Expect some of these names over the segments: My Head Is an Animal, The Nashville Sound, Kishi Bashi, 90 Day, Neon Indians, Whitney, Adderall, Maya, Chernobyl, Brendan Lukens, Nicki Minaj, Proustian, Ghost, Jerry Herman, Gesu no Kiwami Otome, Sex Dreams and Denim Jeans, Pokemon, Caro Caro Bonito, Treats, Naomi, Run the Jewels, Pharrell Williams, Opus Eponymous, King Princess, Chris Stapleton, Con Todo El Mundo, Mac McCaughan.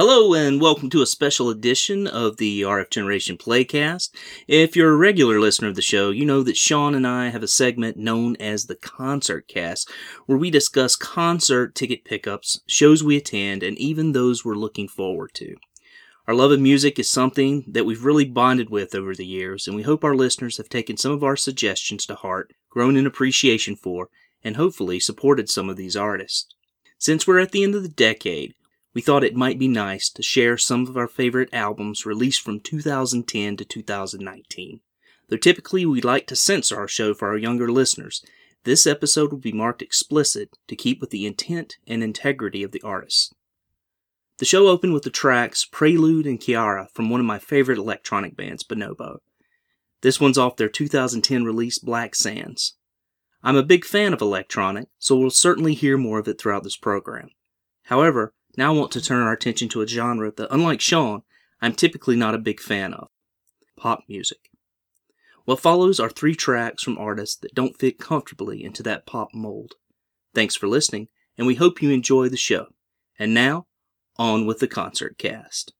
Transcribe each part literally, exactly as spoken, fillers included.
Hello and welcome to a special edition of the R F Generation Playcast. If you're a regular listener of the show, you know that Sean and I have a segment known as the Concert Cast, where we discuss concert ticket pickups, shows we attend, and even those we're looking forward to. Our love of music is something that we've really bonded with over the years, and we hope our listeners have taken some of our suggestions to heart, grown in appreciation for, and hopefully supported some of these artists. Since we're at the end of the decade, we thought it might be nice to share some of our favorite albums released from two thousand ten to two thousand nineteen. Though typically we like to censor our show for our younger listeners, this episode will be marked explicit to keep with the intent and integrity of the artists. The show opened with the tracks Prelude and Chiara from one of my favorite electronic bands, Bonobo. This one's off their two thousand ten release Black Sands. I'm a big fan of electronic, so we'll certainly hear more of it throughout this program. However, now I want to turn our attention to a genre that, unlike Sean, I'm typically not a big fan of: pop music. What follows are three tracks from artists that don't fit comfortably into that pop mold. Thanks for listening, and we hope you enjoy the show. And now, on with the Concert Cast.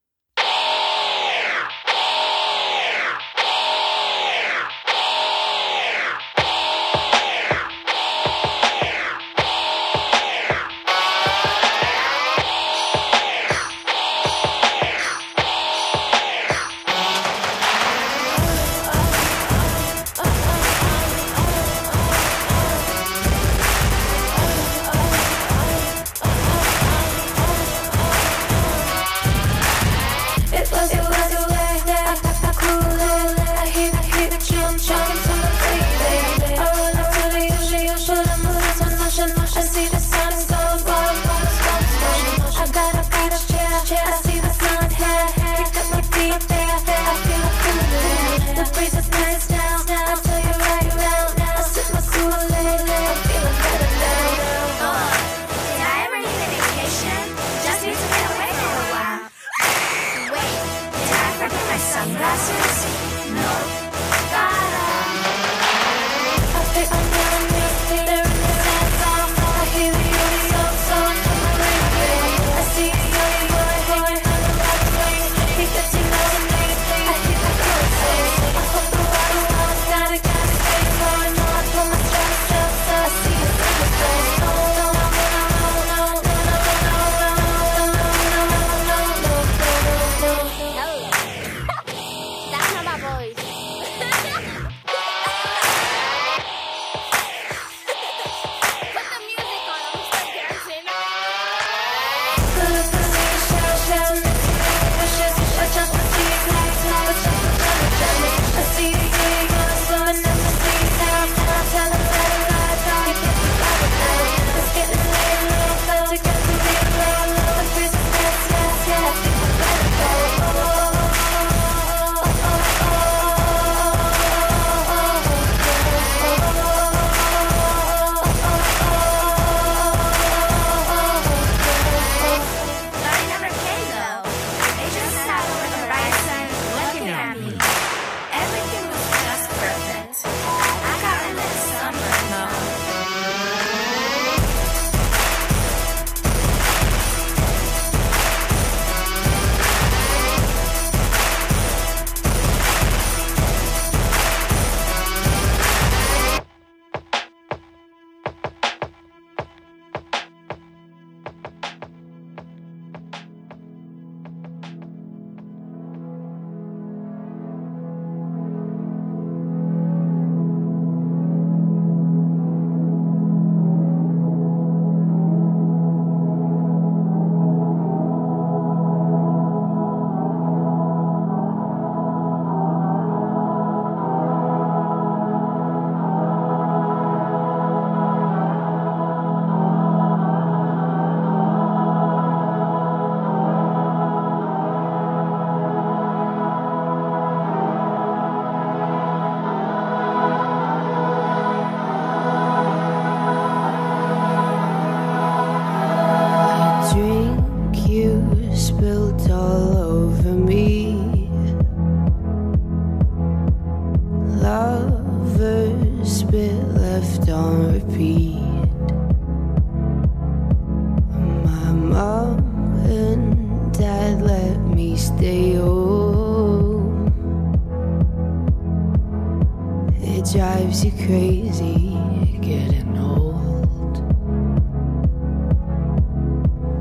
drives you crazy getting old.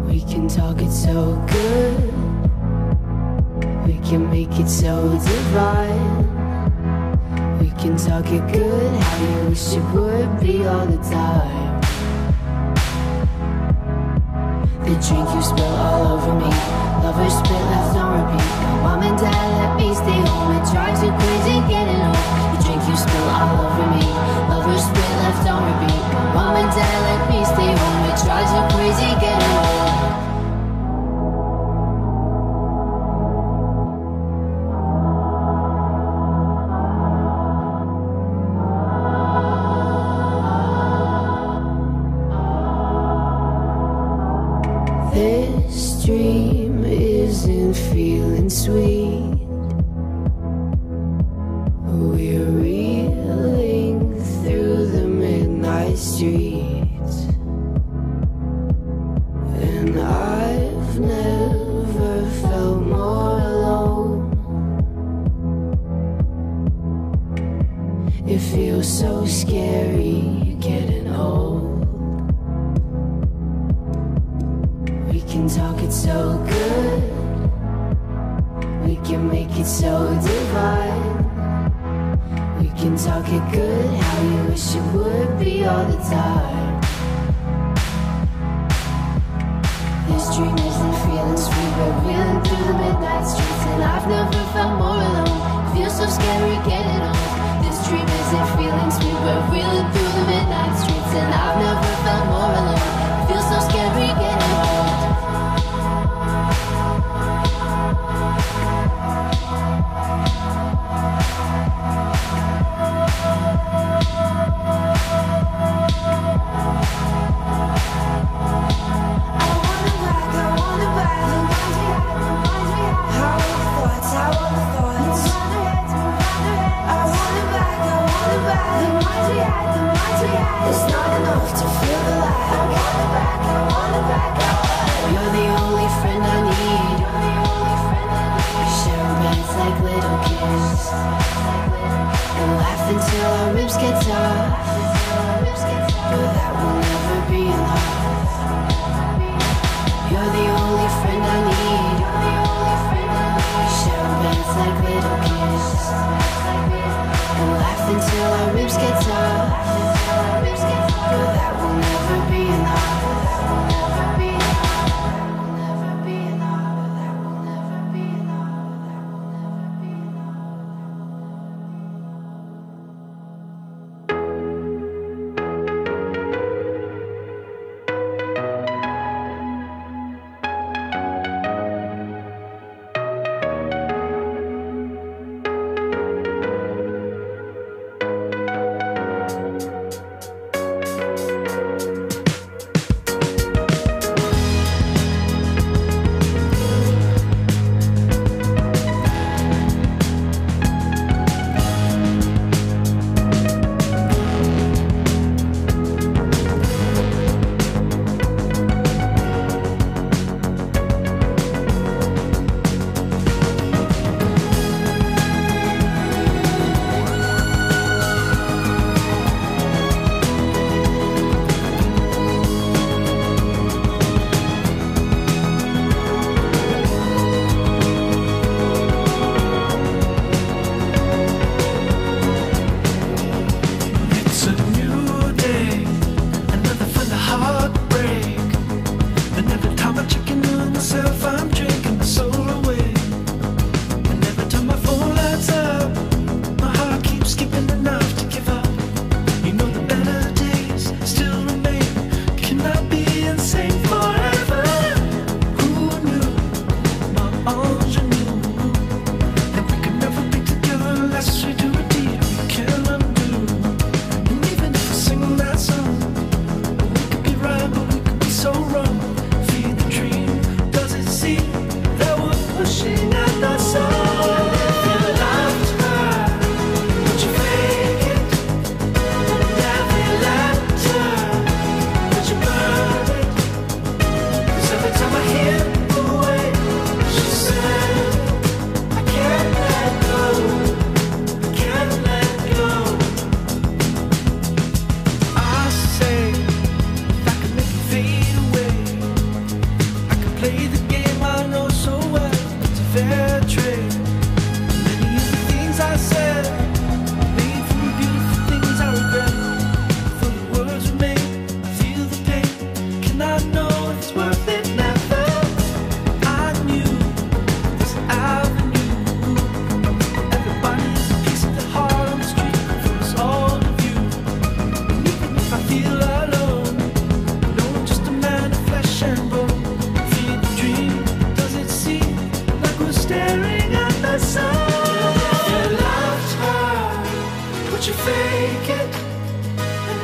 We can talk it so good, we can make it so divine. We can talk it good, how you wish it would be all the time. The drink you spill all over me, lovers spit left on repeat. Mom and dad let me stay home, it drives you crazy getting old. The drink you spill all over me, lovers spit left on repeat. Mom and dad let me stay home, it drives you crazy getting old. This dream isn't feeling sweet. We're reeling through the midnight streets, and I've never felt more alone. It feels so scary getting old. We can talk it so good, we can make it so divine. We can talk it good, how you wish it would be all the time. This dream isn't feeling sweet, we're reeling through the midnight streets, and I've never felt more alone. It feels so scary getting old. This dream isn't feeling sweet, we're reeling through the midnight streets, and I've never felt more alone. It feels so scary getting old.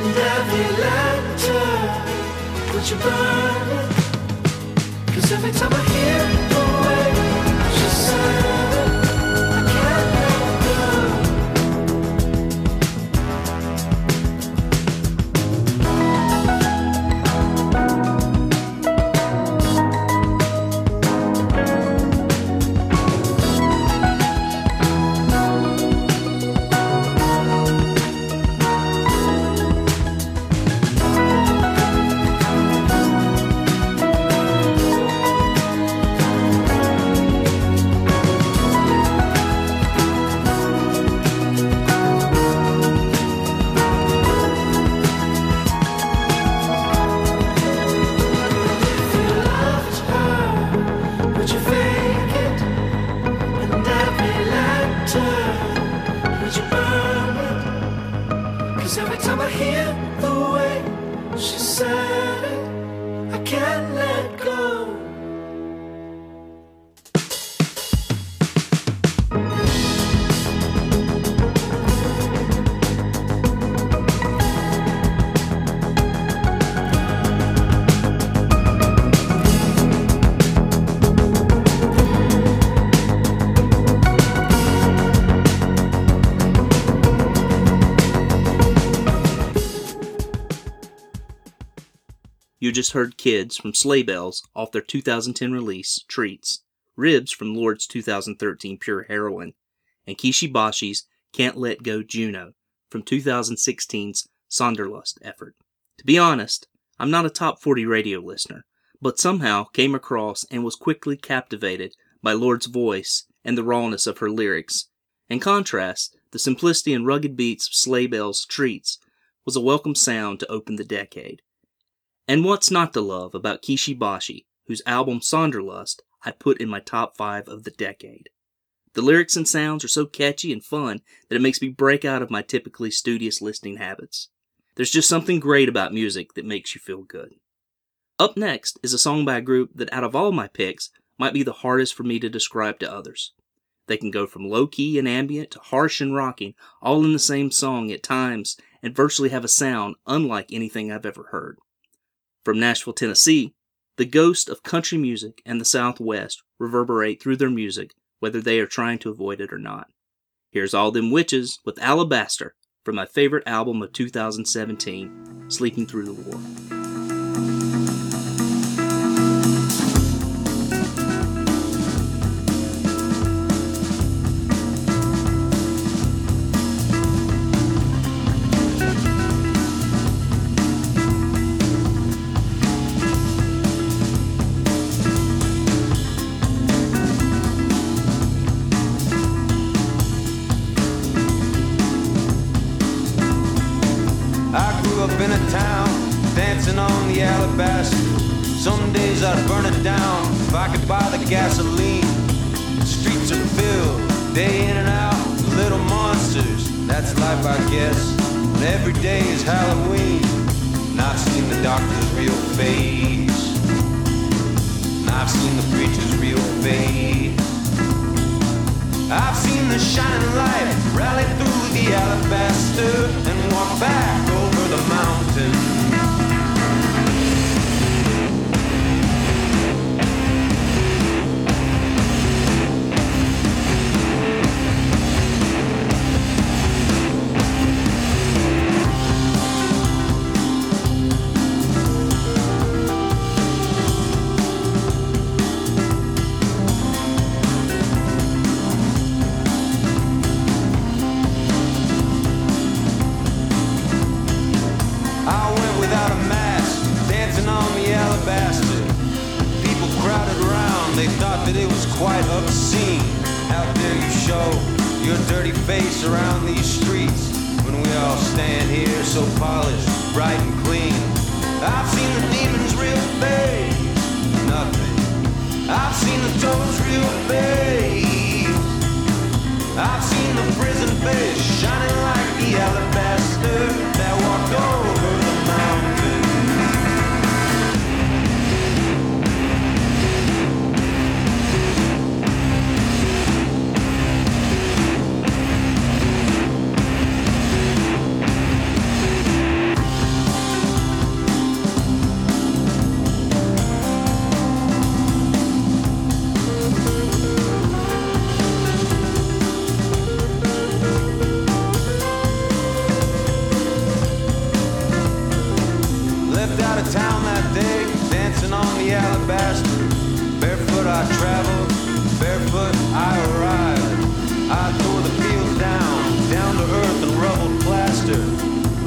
And every letter that you burn, 'cause every time I hear the way she sang, I can't let You just heard Kids from Sleigh Bells off their two thousand ten release, Treats, Ribs from Lord's two thousand thirteen Pure Heroine, and Kishi Bashi's Can't Let Go Juno from two thousand sixteen's Sonderlust effort. To be honest, I'm not a top forty radio listener, but somehow came across and was quickly captivated by Lord's voice and the rawness of her lyrics. In contrast, the simplicity and rugged beats of Sleigh Bells' Treats was a welcome sound to open the decade. And what's not to love about Kishi Bashi, whose album Sonderlust I put in my top five of the decade. The lyrics and sounds are so catchy and fun that it makes me break out of my typically studious listening habits. There's just something great about music that makes you feel good. Up next is a song by a group that out of all my picks might be the hardest for me to describe to others. They can go from low-key and ambient to harsh and rocking, all in the same song at times, and virtually have a sound unlike anything I've ever heard. From Nashville, Tennessee, the ghost of country music and the Southwest reverberate through their music, whether they are trying to avoid it or not. Here's All Them Witches with Alabaster from my favorite album of two thousand seventeen, Sleeping Through the War. the alabaster. Barefoot I travel, barefoot I arrive. I tore the fields down, down to earth and rubble plaster.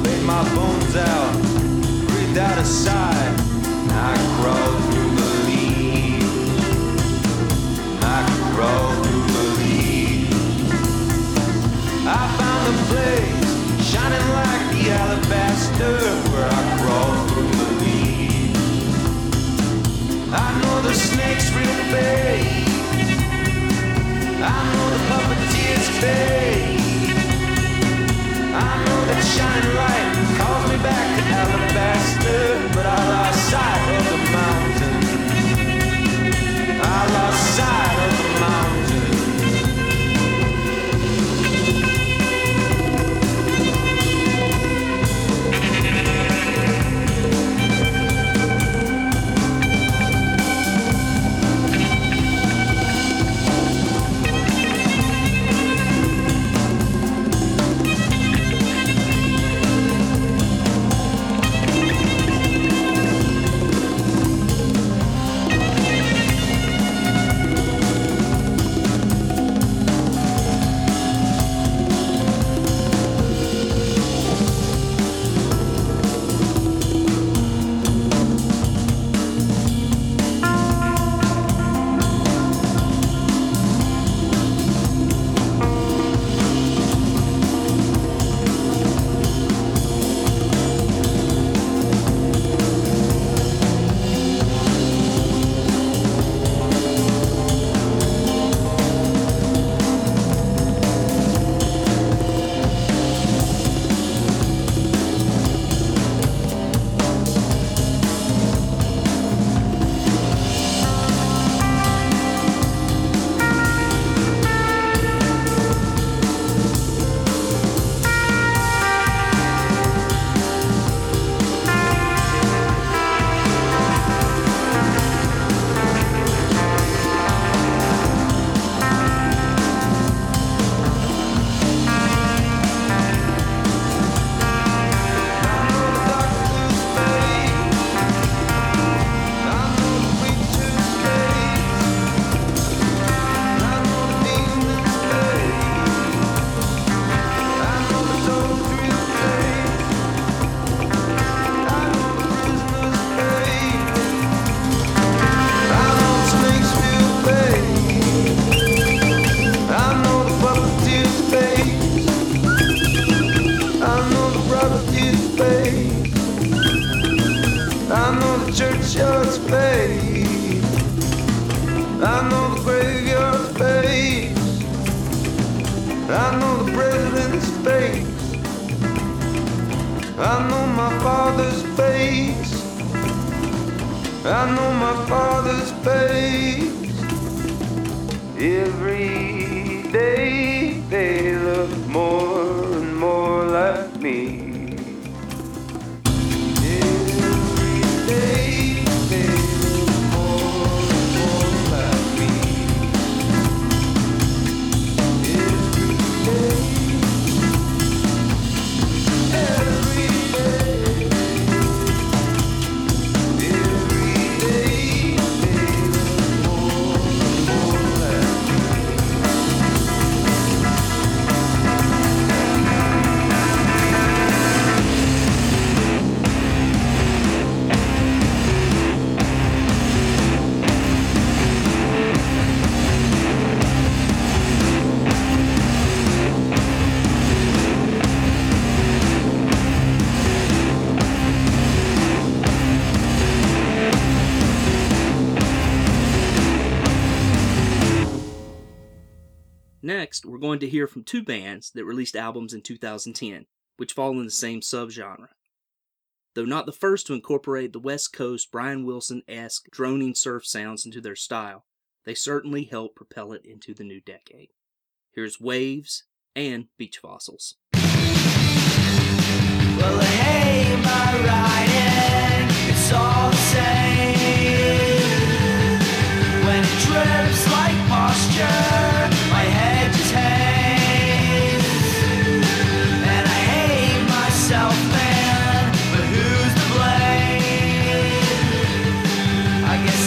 Laid my bones out, breathed out a sigh. I crawled through the leaves. I crawled through the leaves. I found a place shining like the alabaster where I crawled through the leaves. I know the snake's real face. I know the puppeteer's face. I know that shining light calls me back to alabaster, but I lost sight of the mountain. I lost sight of the mountain. Next, we're going to hear from two bands that released albums in two thousand ten, which fall in the same subgenre. Though not the first to incorporate the West Coast Brian Wilson-esque droning surf sounds into their style, they certainly helped propel it into the new decade. Here's Wavves and Beach Fossils. Well, hey, my riding, it's all the same. When it drips like moisture, my head just hangs, and I hate myself, man, but who's to blame? I guess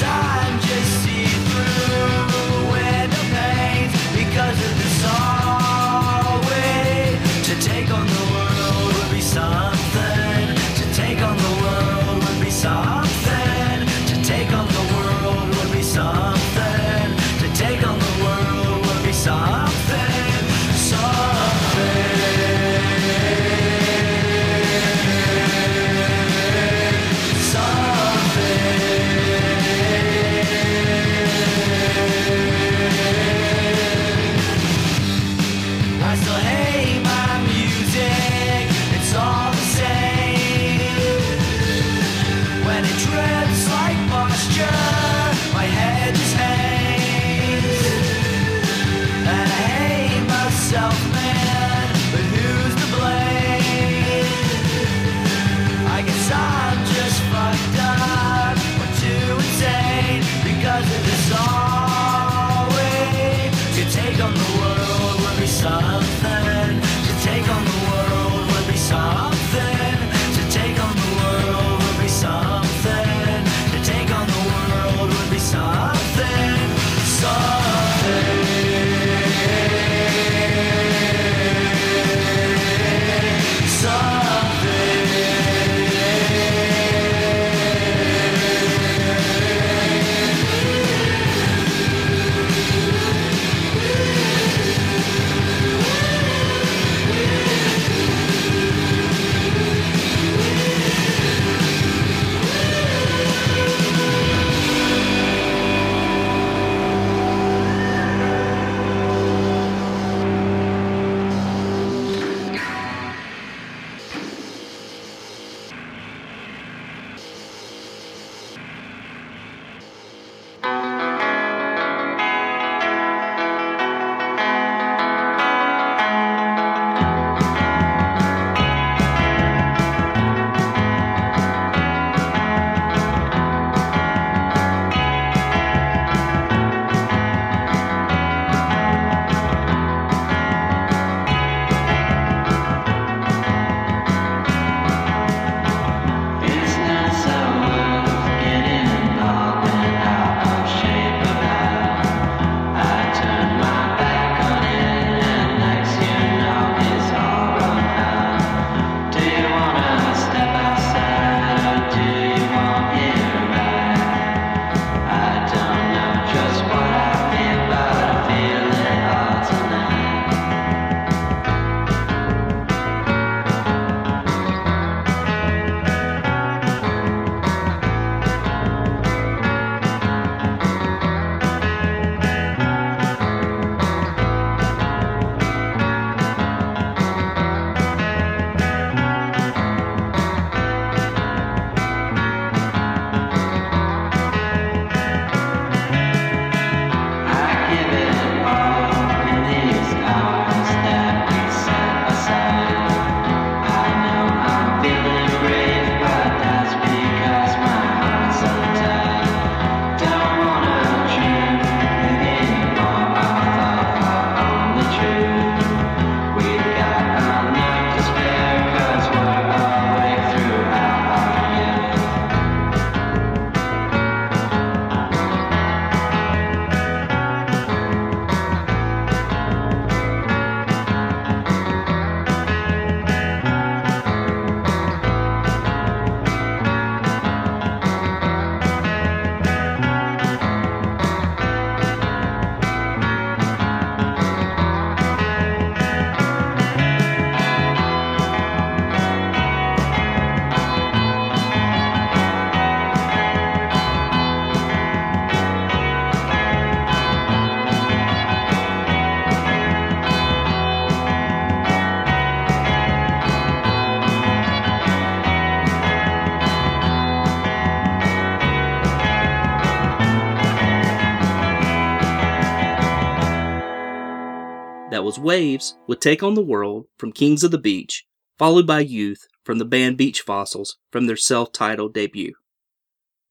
Jewels' Wavves would take on the world from Kings of the Beach, followed by Youth from the band Beach Fossils from their self-titled debut.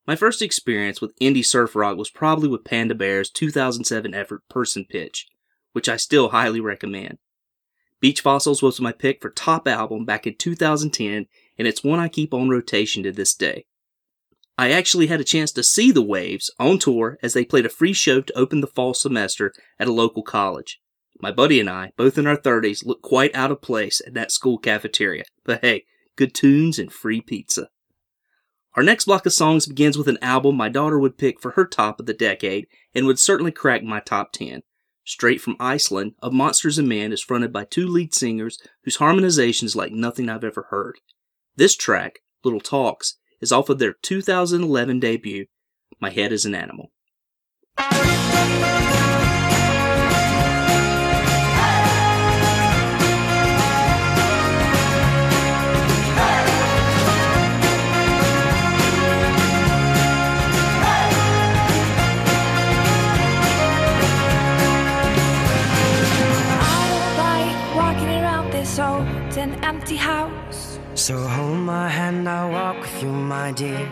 My first experience with indie surf rock was probably with Panda Bear's two thousand seven effort Person Pitch, which I still highly recommend. Beach Fossils was my pick for top album back in two thousand ten, and it's one I keep on rotation to this day. I actually had a chance to see the Wavves on tour as they played a free show to open the fall semester at a local college. My buddy and I, both in our thirties, looked quite out of place at that school cafeteria, but hey, good tunes and free pizza. Our next block of songs begins with an album my daughter would pick for her top of the decade and would certainly crack my top ten. Straight from Iceland, Of Monsters and Men is fronted by two lead singers whose harmonization is like nothing I've ever heard. This track, Little Talks, is off of their two thousand eleven debut, My Head Is an Animal. An empty house. So hold my hand, I'll walk with you, my dear.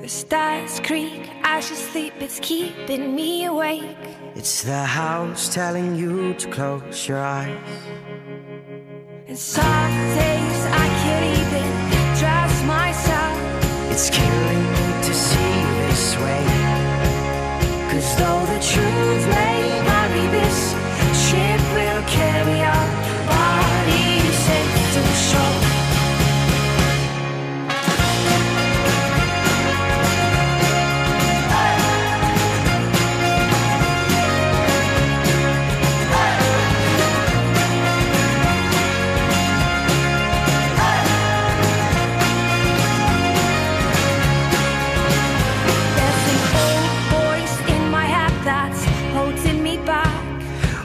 The stars creak, I should sleep, it's keeping me awake. It's the house telling you to close your eyes. And some days I can't even trust myself. It's killing me to see this way, 'cause though the truth may vary, this ship will carry on.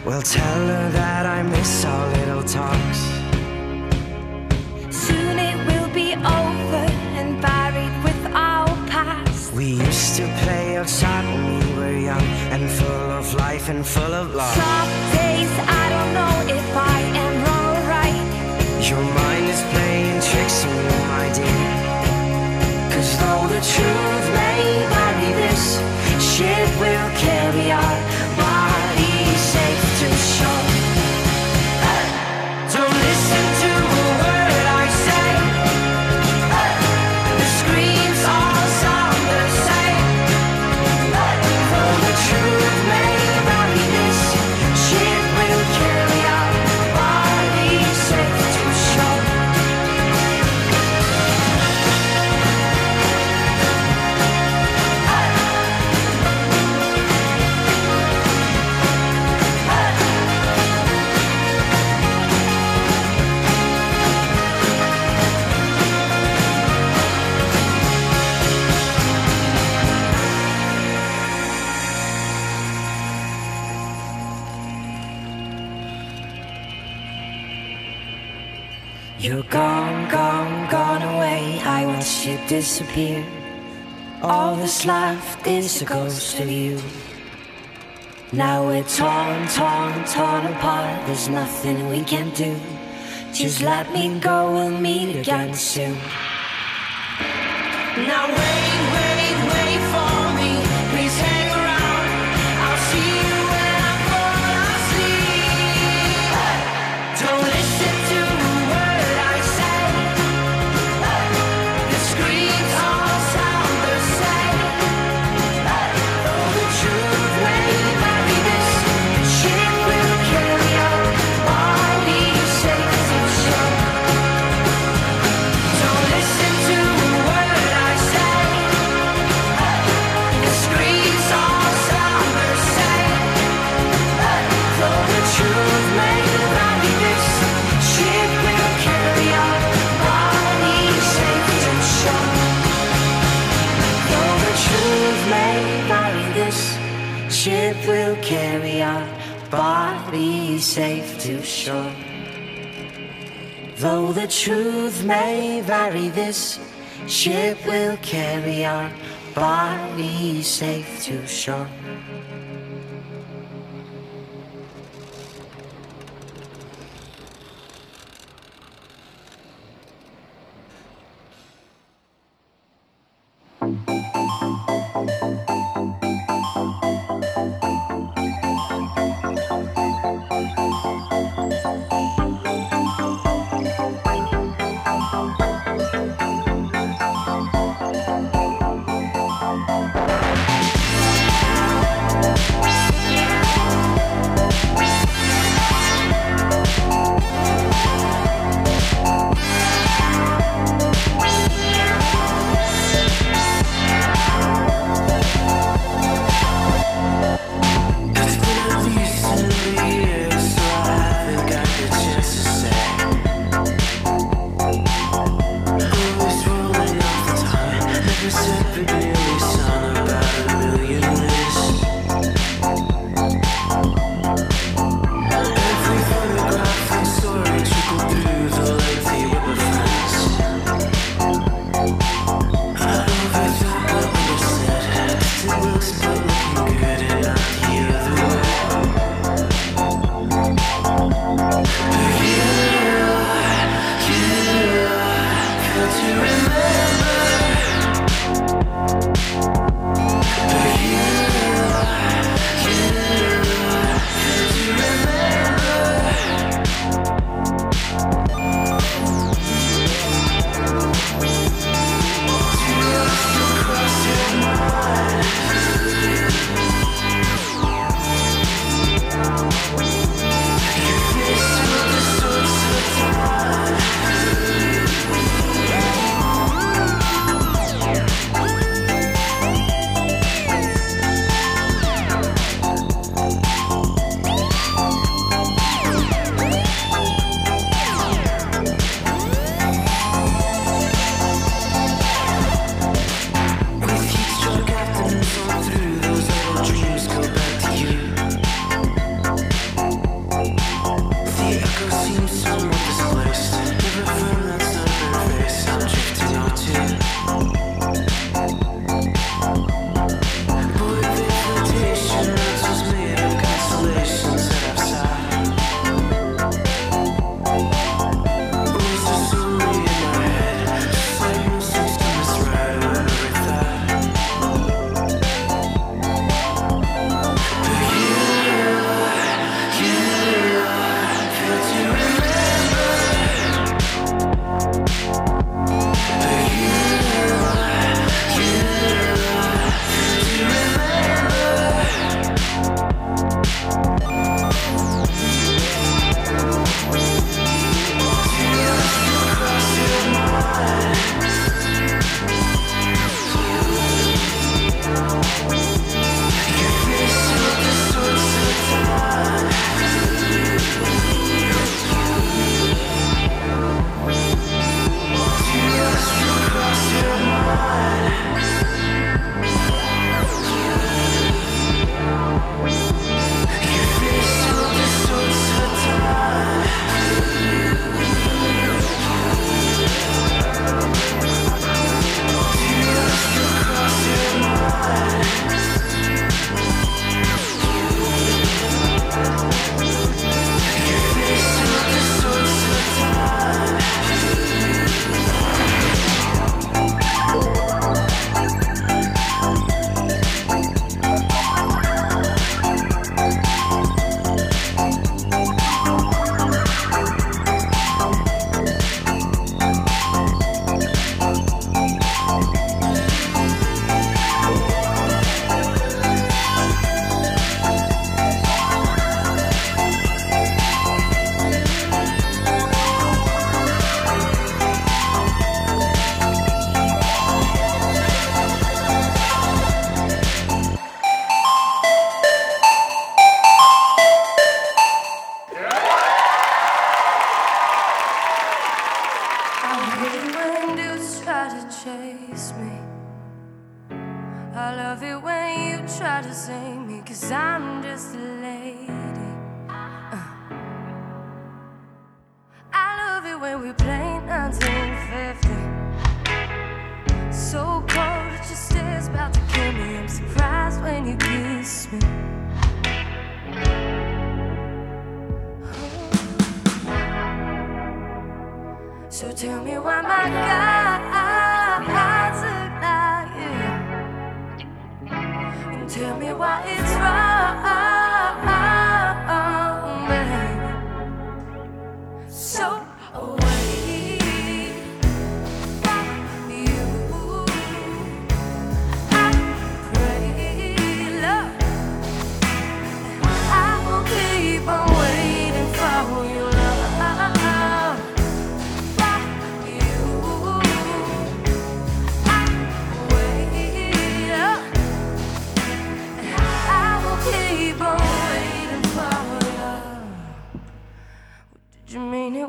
Well, tell her that I miss our little talks. Soon it will be over and buried with our past. We used to play outside when we were young and full of life and full of love. Some days I don't know if I am wrong or right. Your mind is playing tricks on you, my dear, 'cause though the truth may vary, this ship will carry on. You're gone, gone, gone away. I watch the ship disappear. All that's left is a ghost of you. Now we're torn, torn, torn apart. There's nothing we can do. Just let me go, we'll meet again soon. Now wait, wait, wait for me. Please hang around. I'll see you when I fall asleep. Don't listen to carry our body safe to shore. Though the truth may vary, this ship will carry our body safe to shore.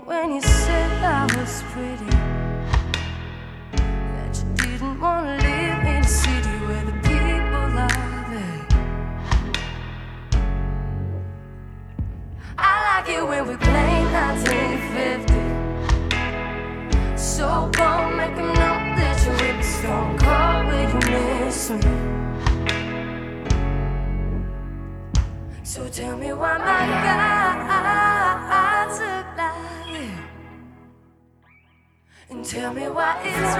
When you said I was pretty, that you didn't want to leave. answer. So tell me why my God's a lie, and tell me why it's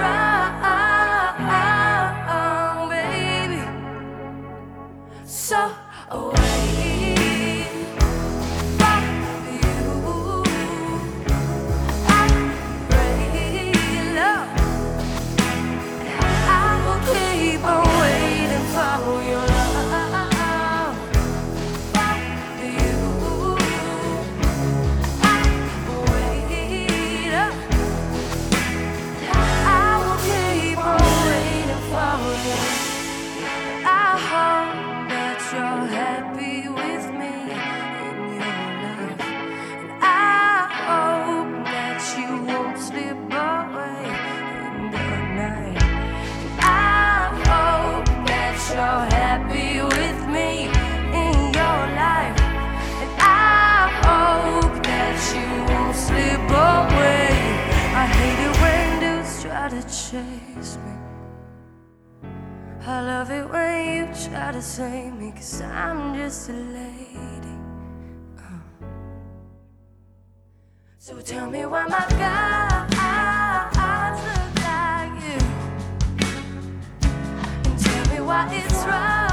wrong, baby. So away chase me. I love it when you try to save me, 'cause I'm just a lady. Uh. So tell me why my gods look like you, and tell me why it's wrong.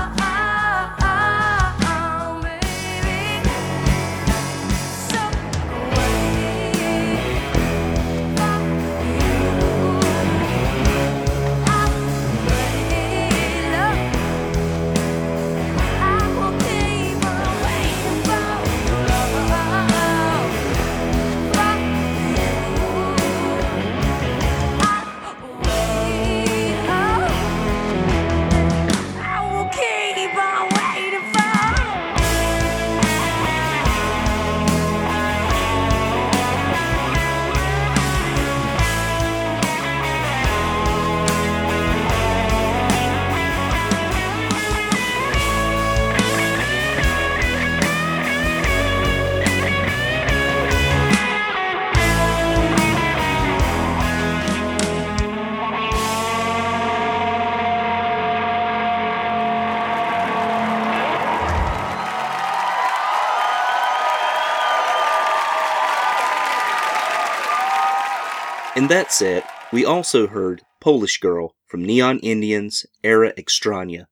In that set, we also heard Polish Girl from Neon Indians' Era Extrania,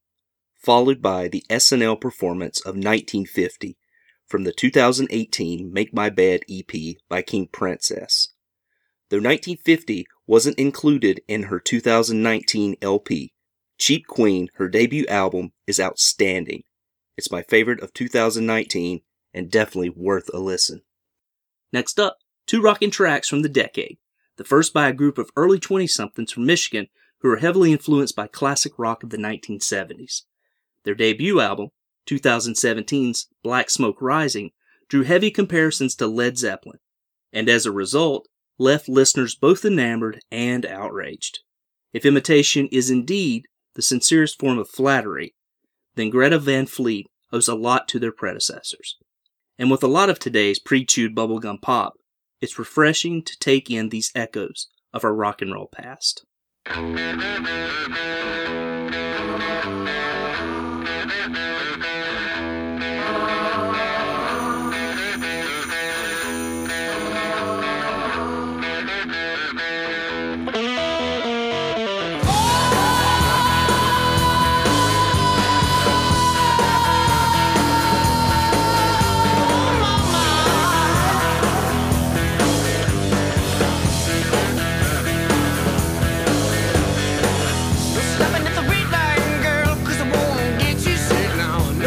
followed by the S N L performance of nineteen fifty from the two thousand eighteen Make My Bed E P by King Princess. Though nineteen fifty wasn't included in her two thousand nineteen L P, Cheap Queen, her debut album, is outstanding. It's my favorite of two thousand nineteen and definitely worth a listen. Next up, two rockin' tracks from the decade. The first by a group of early twenty-somethings from Michigan who are heavily influenced by classic rock of the nineteen seventies. Their debut album, two thousand seventeen's Black Smoke Rising, drew heavy comparisons to Led Zeppelin, and as a result, left listeners both enamored and outraged. If imitation is indeed the sincerest form of flattery, then Greta Van Fleet owes a lot to their predecessors. And with a lot of today's pre-chewed bubblegum pop, it's refreshing to take in these echoes of our rock and roll past. Stepping at the red light, girl, 'cause I wanna get you sitting on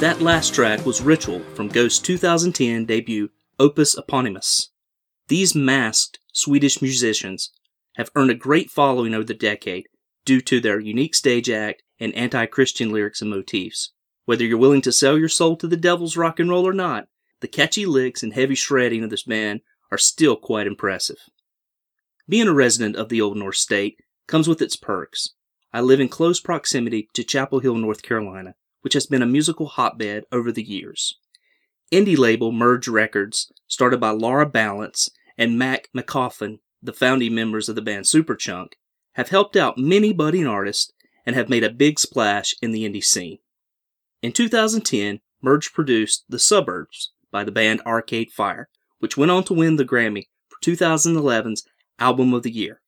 That last track was Ritual from Ghost's two thousand ten debut, Opus Eponymous. These masked Swedish musicians have earned a great following over the decade due to their unique stage act and anti-Christian lyrics and motifs. Whether you're willing to sell your soul to the devil's rock and roll or not, the catchy licks and heavy shredding of this band are still quite impressive. Being a resident of the Old North State comes with its perks. I live in close proximity to Chapel Hill, North Carolina, which has been a musical hotbed over the years. Indie label Merge Records, started by Laura Ballance and Mac McCaughan, the founding members of the band Superchunk, have helped out many budding artists and have made a big splash in the indie scene. In two thousand ten, Merge produced The Suburbs by the band Arcade Fire, which went on to win the Grammy for two thousand eleven's Album of the Year.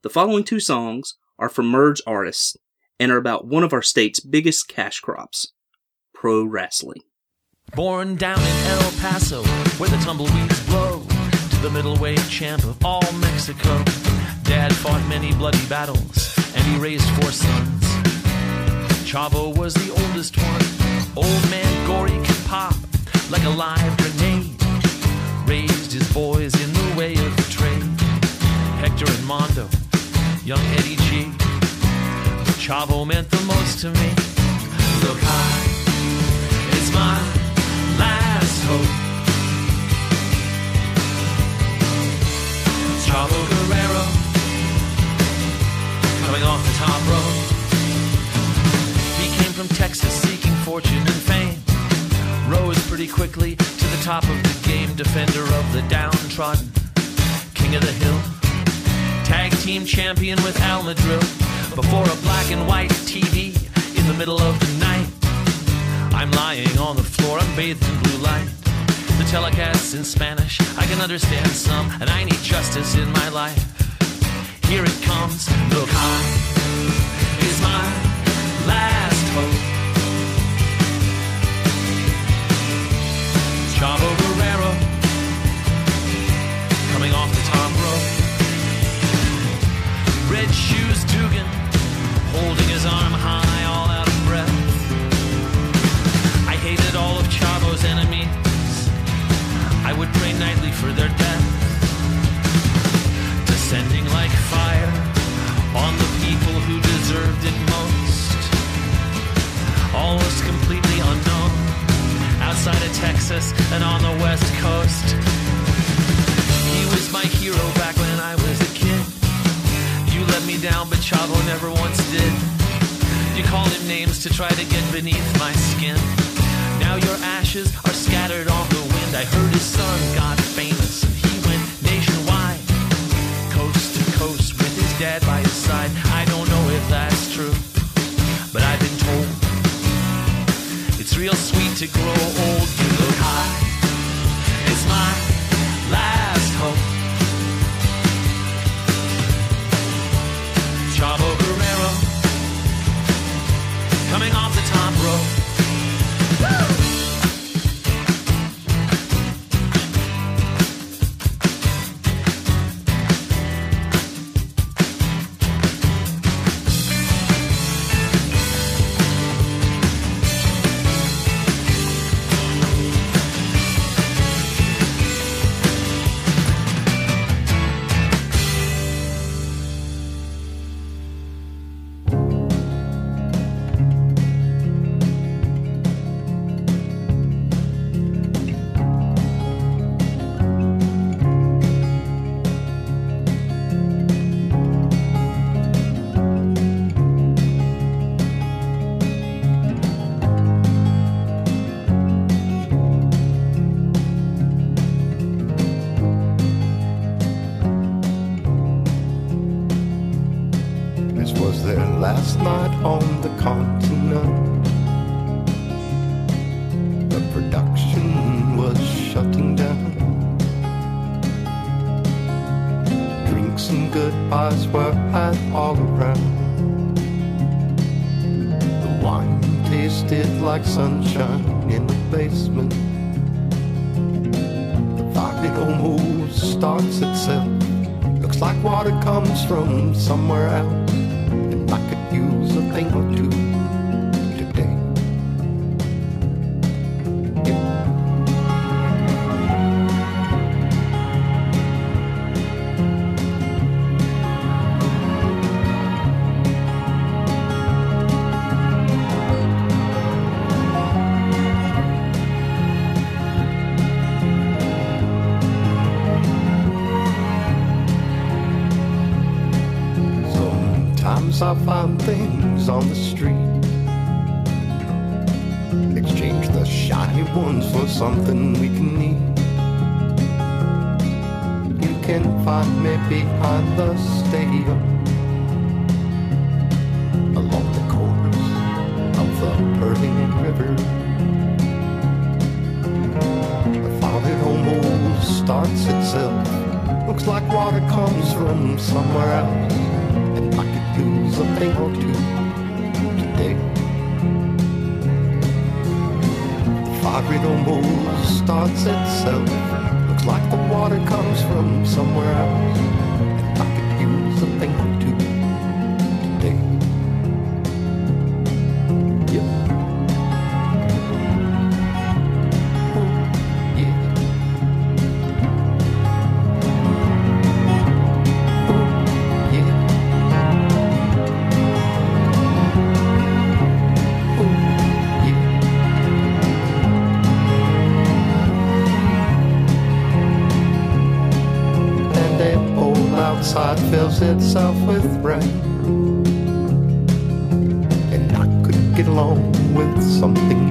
The following two songs are from Merge artists and are about one of our state's biggest cash crops, pro wrestling. Born down in El Paso, where the tumbleweeds blow, to the middleweight champ of all Mexico. Dad fought many bloody battles, and he raised four sons. Chavo was the oldest one. Old man Gory could pop like a live grenade. Raised his boys in the way of the trade. Hector and Mondo, young Eddie G. Chavo meant the most to me. Look high, it's my last hope. Chavo Guerrero, coming off the top rope. He came from Texas seeking fortune and fame. Rose pretty quickly to the top of the game. Defender of the downtrodden, king of the hill. Tag team champion with Al Madril. Before a black and white T V in the middle of the night, I'm lying on the floor, I'm bathed in blue light. The telecast's in Spanish, I can understand some, and I need justice in my life. Here it comes, look high, is my last hope. Chavo Guerrero, coming off the top rope. Red shoes Dugan, holding his arm high, all out of breath. I hated all of Chavo's enemies. I would pray nightly for their death. Descending like fire on the people who deserved it most. All was completely unknown outside of Texas and on the West Coast. He was my hero back when I was a kid. You let me down, but Chavo never once did. You called him names to try to get beneath my skin. Now your ashes are scattered on the wind. I heard his son got famous, and he went nationwide, coast to coast, with his dad by his side. I don't know if that's true, but I've been told it's real sweet to grow old. You look high, it's my last hope. Chavo Guerrero, coming off the top rope. Sometimes I find things on the street. Exchange the shiny ones for something we can eat. You can find me behind the stadium, along the course of the purling river. The fountain almost starts itself. Looks like water comes from somewhere else. Lose a thing or two today. Fire it almost starts itself. Looks like the water comes from somewhere else. And I could use a thing or two today. Yep. Oh, yeah. Oh, yeah. Outside fills itself with rain, and I could get along with something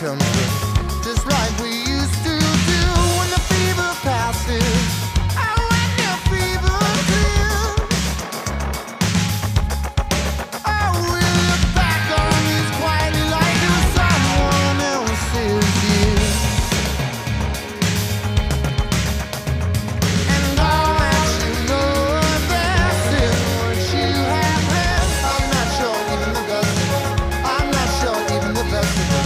come through, just like we used to do. When the fever passes, I want the fever too. I will look back on this quiet life as someone else's year. And all that you know, that's it. What you have had, I'm not sure even the best of us. I'm not sure even the best of us.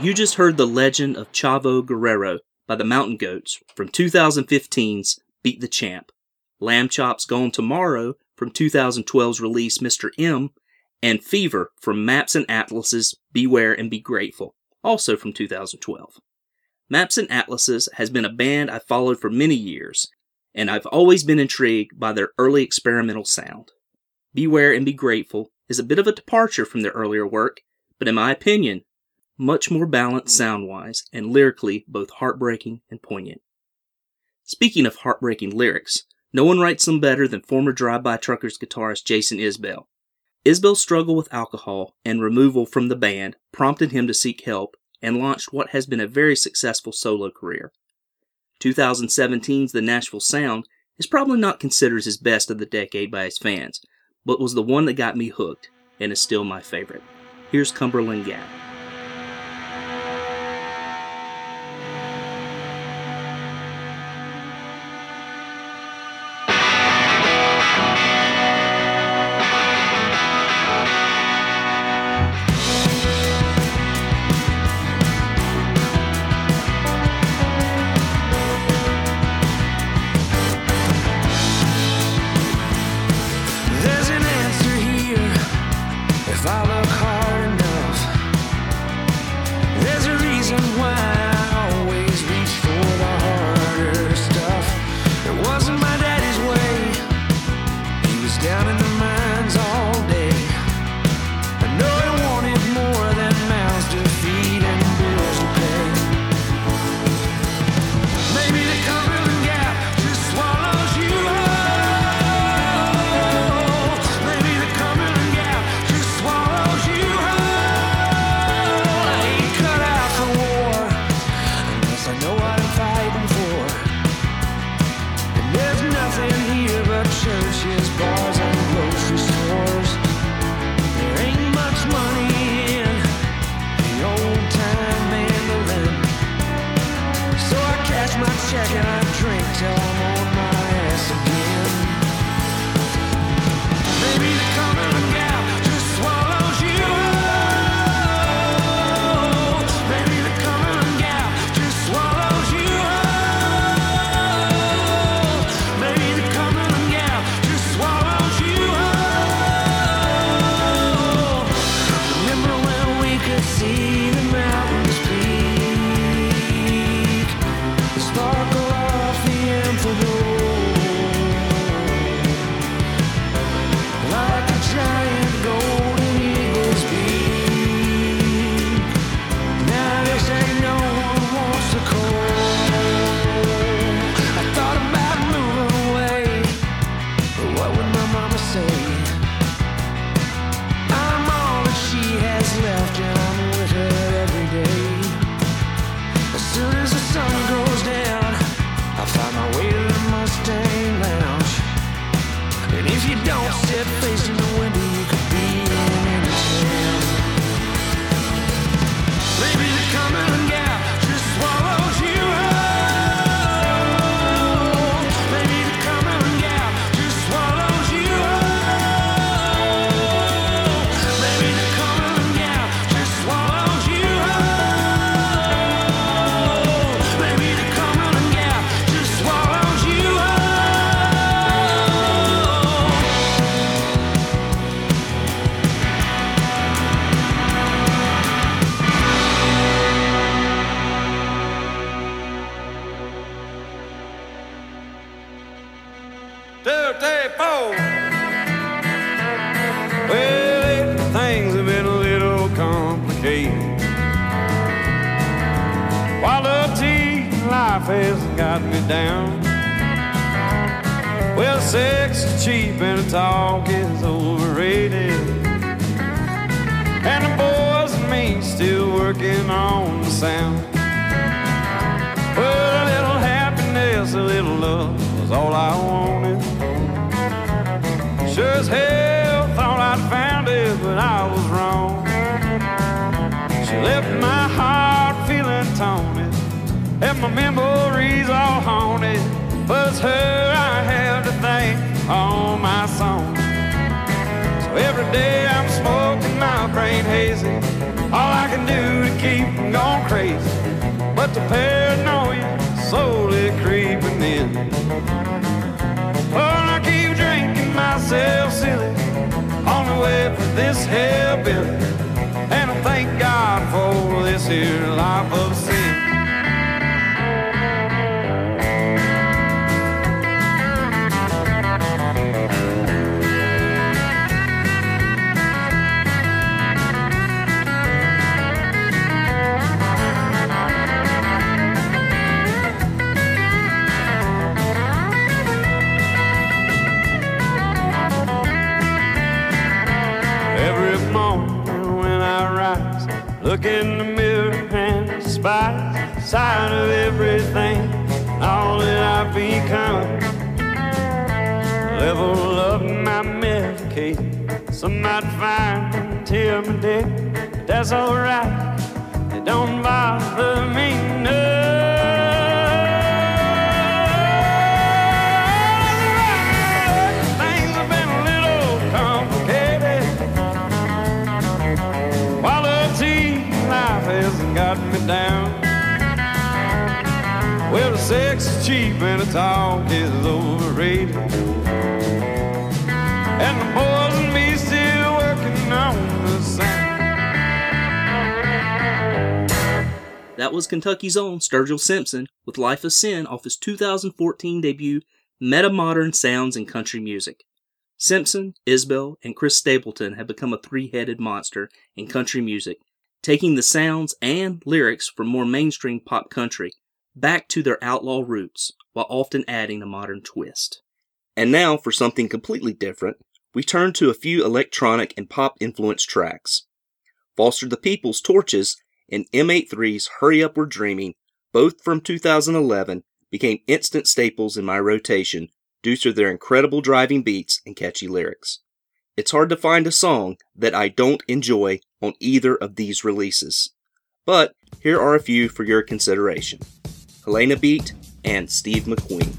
You just heard The Legend of Chavo Guerrero by the Mountain Goats from twenty fifteen's Beat the Champ, Lamb Chop's Gone Tomorrow from twenty twelve's release Mister M, and Fever from Maps and Atlas's Beware and Be Grateful, also from two thousand twelve. Maps and Atlases has been a band I've followed for many years, and I've always been intrigued by their early experimental sound. Beware and Be Grateful is a bit of a departure from their earlier work, but in my opinion, much more balanced sound-wise, and lyrically both heartbreaking and poignant. Speaking of heartbreaking lyrics, no one writes them better than former Drive-By Truckers guitarist Jason Isbell. Isbell's struggle with alcohol and removal from the band prompted him to seek help and launched what has been a very successful solo career. twenty seventeen's The Nashville Sound is probably not considered his best of the decade by his fans, but was the one that got me hooked and is still my favorite. Here's Cumberland Gap. If I look hard enough, face got me down. Well, sex is cheap and talk is overrated, and the boys and me still working on the sound. Well, a little happiness, a little love was all I wanted. Sure as hell thought I'd found it, but I was wrong. She left my heart feeling taunted, and my memories all haunted. But it's her I have to thank on my song. So every day I'm smoking my brain hazy, all I can do to keep from going crazy. But the paranoia slowly creeping in. Oh, I keep drinking myself silly on the way for this hellbilly, and I thank God for this here life of sin. Look in the mirror and despise the sight of everything, all that I've become. Level up my medication, some might find intimidating, but that's alright, it don't bother me no. Things have been a little complicated. While hasn't got me down. Well, the sex is cheap and the talk is overrated, and the boys and me still working on the sound. That was Kentucky's own Sturgill Simpson with Life of Sin off his two thousand fourteen debut, Metamodern Sounds in Country Music. Simpson, Isbell, and Chris Stapleton have become a three-headed monster in country music, taking the sounds and lyrics from more mainstream pop country back to their outlaw roots, while often adding a modern twist. And now, for something completely different, we turn to a few electronic and pop-influenced tracks. Foster the People's Torches and M eighty-three's Hurry Up We're Dreaming, both from two thousand eleven, became instant staples in my rotation due to their incredible driving beats and catchy lyrics. It's hard to find a song that I don't enjoy on either of these releases. But here are a few for your consideration. Helena Beat and Steve McQueen.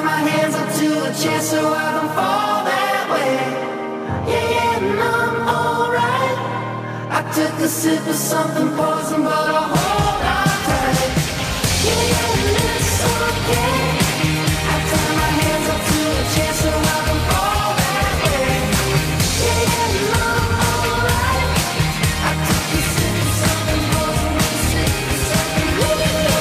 tie my hands up to the chest so I don't fall that way. Yeah, yeah, and I'm alright. I took a sip of something poison, but I hold on tight. Yeah, yeah, and it's okay. I tie my hands up to the chest so I don't fall that way. Yeah, yeah, and I'm alright. I took a sip of something poison, but I sip of something poison.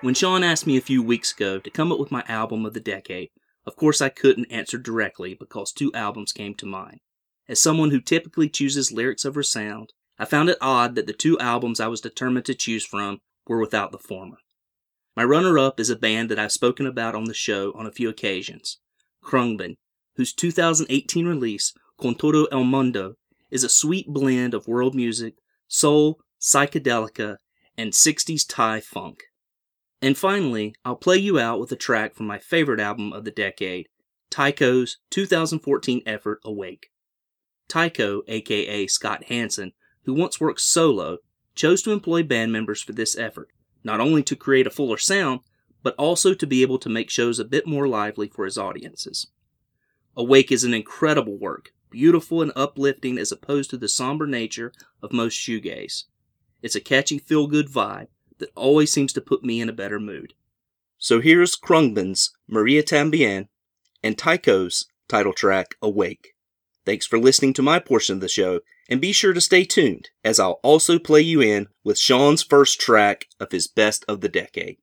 When Sean asked me a few weeks ago to come up with my album of the decade, of course I couldn't answer directly because two albums came to mind. As someone who typically chooses lyrics over sound, I found it odd that the two albums I was determined to choose from were without the former. My runner-up is a band that I've spoken about on the show on a few occasions, Krungbin, whose two thousand eighteen release, Con Todo El Mundo, is a sweet blend of world music, soul, psychedelica, and sixties Thai funk. And finally, I'll play you out with a track from my favorite album of the decade, Tycho's two thousand fourteen effort, Awake. Tycho, aka Scott Hansen, who once worked solo, chose to employ band members for this effort, not only to create a fuller sound, but also to be able to make shows a bit more lively for his audiences. Awake is an incredible work, beautiful and uplifting as opposed to the somber nature of most shoegaze. It's a catchy feel-good vibe that always seems to put me in a better mood. So here's Krungbin's Maria Tambien and Tycho's title track, Awake. Thanks for listening to my portion of the show, and be sure to stay tuned, as I'll also play you in with Sean's first track of his best of the decade.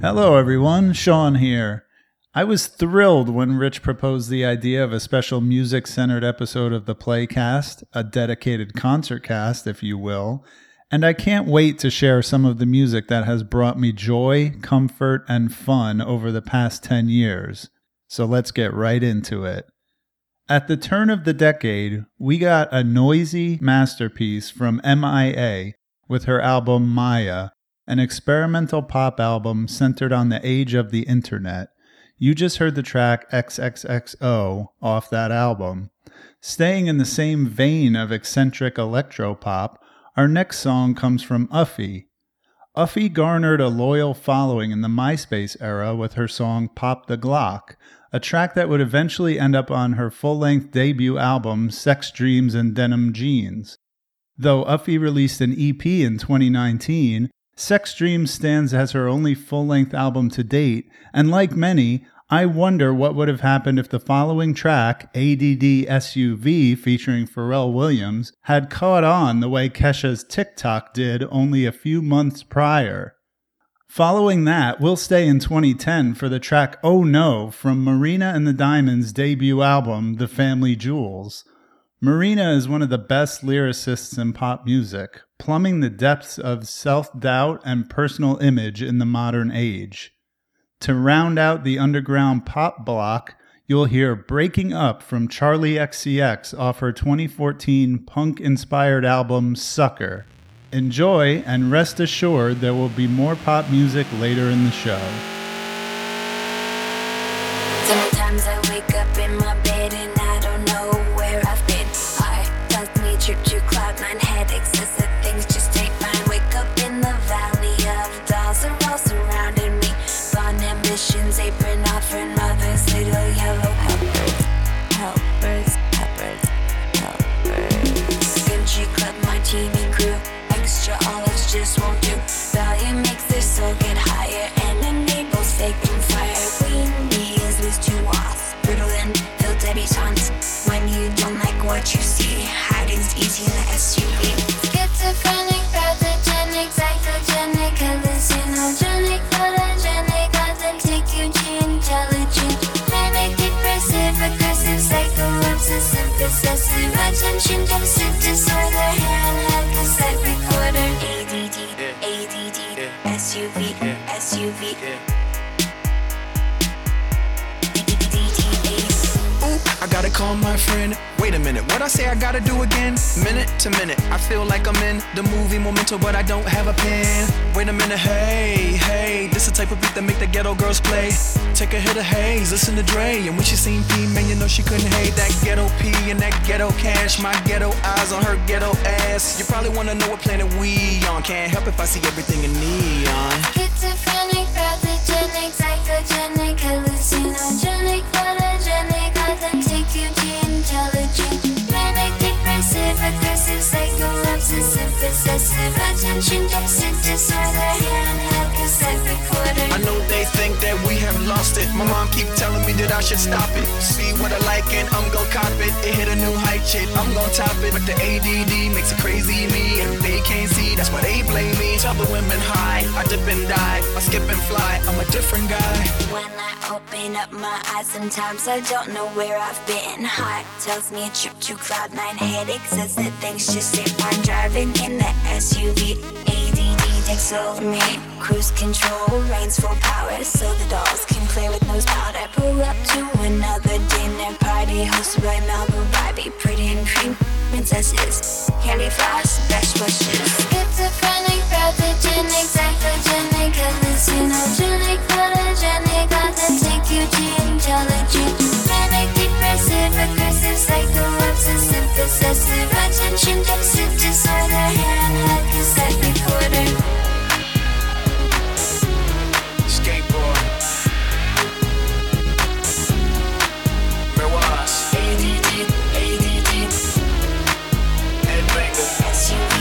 Hello everyone, Sean here. I was thrilled when Rich proposed the idea of a special music-centered episode of the Playcast, a dedicated concert cast, if you will, and I can't wait to share some of the music that has brought me joy, comfort, and fun over the past ten years. So let's get right into it. At the turn of the decade, we got a noisy masterpiece from M I A with her album Maya, an experimental pop album centered on the age of the internet. You just heard the track X X X O off that album. Staying in the same vein of eccentric electropop, our next song comes from Uffie. Uffie garnered a loyal following in the MySpace era with her song Pop the Glock, a track that would eventually end up on her full-length debut album Sex Dreams and Denim Jeans. Though Uffie released an E P in twenty nineteen, Sex Dreams stands as her only full-length album to date, and like many, I wonder what would have happened if the following track, A D D S U V featuring Pharrell Williams, had caught on the way Kesha's TikTok did only a few months prior. Following that, we'll stay in twenty ten for the track Oh No from Marina and the Diamonds' debut album, The Family Jewels. Marina is one of the best lyricists in pop music, plumbing the depths of self-doubt and personal image in the modern age. To round out the underground pop block, you'll hear Breaking Up from Charlie X C X off her twenty fourteen punk-inspired album Sucker. Enjoy, and rest assured there will be more pop music later in the show. Sometimes I wake up in my bed and I don't know where I've been. I thought me trip to cloud nine headaches. Apron off her mother's little yellow helpers, helpers, helpers, helpers. Country club martini crew, extra olives just won't do. Value makes their soul get higher and enables faking fire. Queen bee is loose to off, brittle and filled debutantes. When you don't like what you see, hiding's easy in the S U V. Schizophrenic, pathogenic, psychogenic, hallucinogenic, photogenic. Intelligent, manic, depressive, aggressive, psycho, obsessive, possessive, attention deficit disorder, handheld cassette recorder, A D D, yeah. A D D, yeah. S U V, yeah. S U V, yeah. I gotta call my friend. Wait a minute, what I say I gotta do again? Minute to minute, I feel like I'm in the movie Memento, but I don't have a pen. Wait a minute, hey, hey, this the type of beat that make the ghetto girls play. Take a hit of haze, listen to Dre, and when she seen P, man, you know she couldn't hate that ghetto P and that ghetto cash. My ghetto eyes on her ghetto ass. You probably wanna know what planet we on. Can't help if I see everything in neon. Schizophrenic, pathogenic, psychogenic, hallucinogenic, photogenic. Take you to intelligent, manic, depressive, aggressive, psych- give attention to senses are here and help cassette recorder. I know they think that we have lost it. My mom keep telling me that I should stop it. See what I like and I'm gon' cop it. It hit a new height, shit, I'm gon' top it. But the A D D makes a crazy me, and they can't see, that's why they blame me. Tell the women high, I dip and die, I skip and fly, I'm a different guy. When I open up my eyes, sometimes I don't know where I've been. Heart tells me a trip to cloud nine, head exists, that things just sit. I'm driving in the S U V, A D D takes over me. Cruise control, reins full power, so the dolls can play with nose powder. Pull up to another dinner party, hosted by Malibu Bobby, pretty and cream princesses, candy floss, best wishes. Schizophrenic, pathogenic, psychogenic, hallucinogenic, photogenic, authentic, eugeneology. Depressive, aggressive, psycho, obsessive, possessive, attention deficit disorder, hand held cassette recorder. Skateboard. Mirage. A D D, A D D. Headbanger. S U V,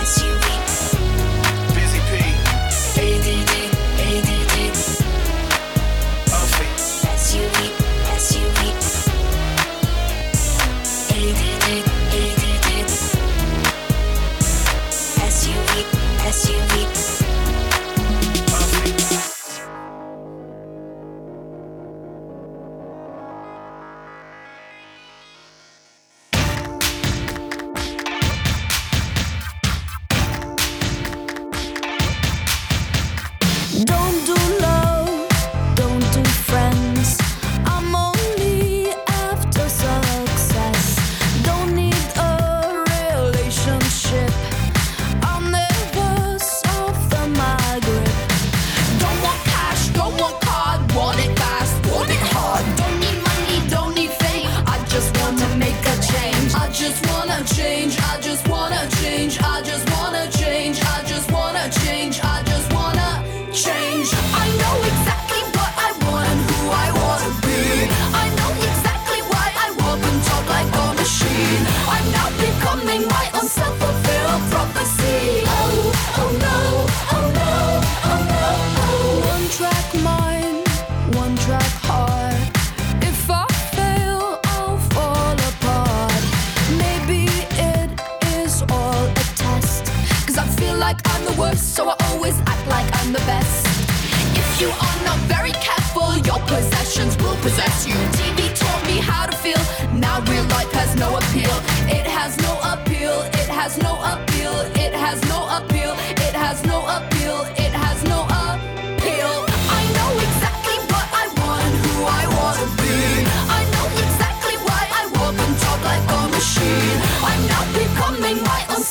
S U V. Busy P. A D D, A D D. Uffie. S U V, S U V. Becoming my own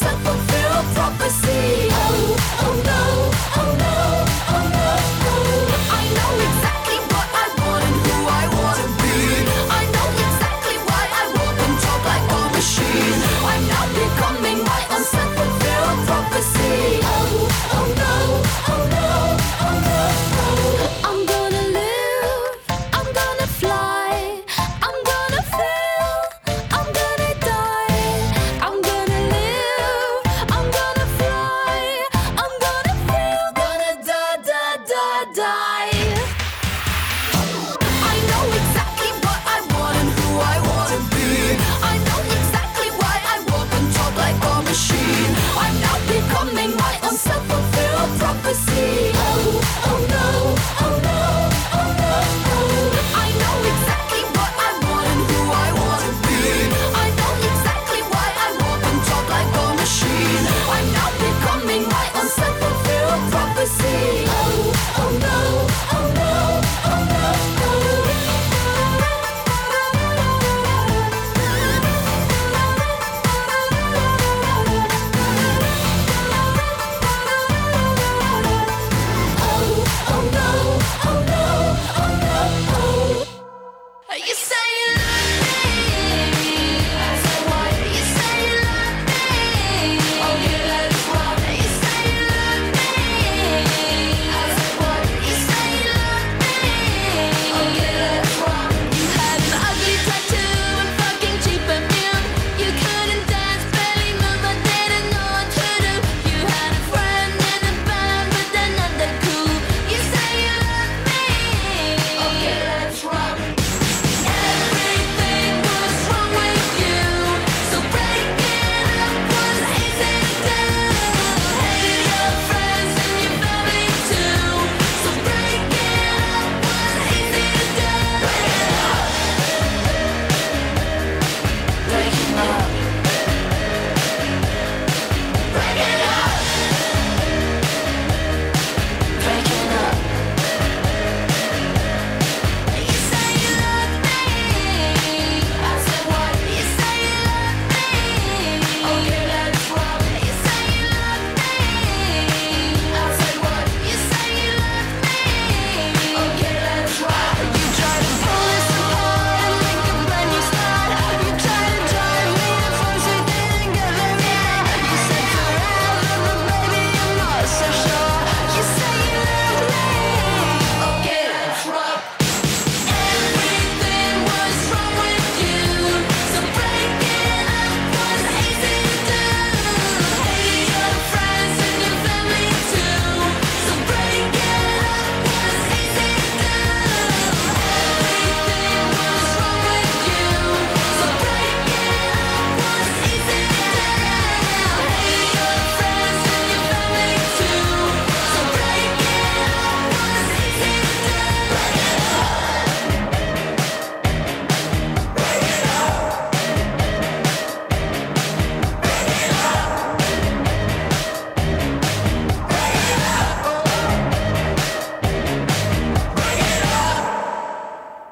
self.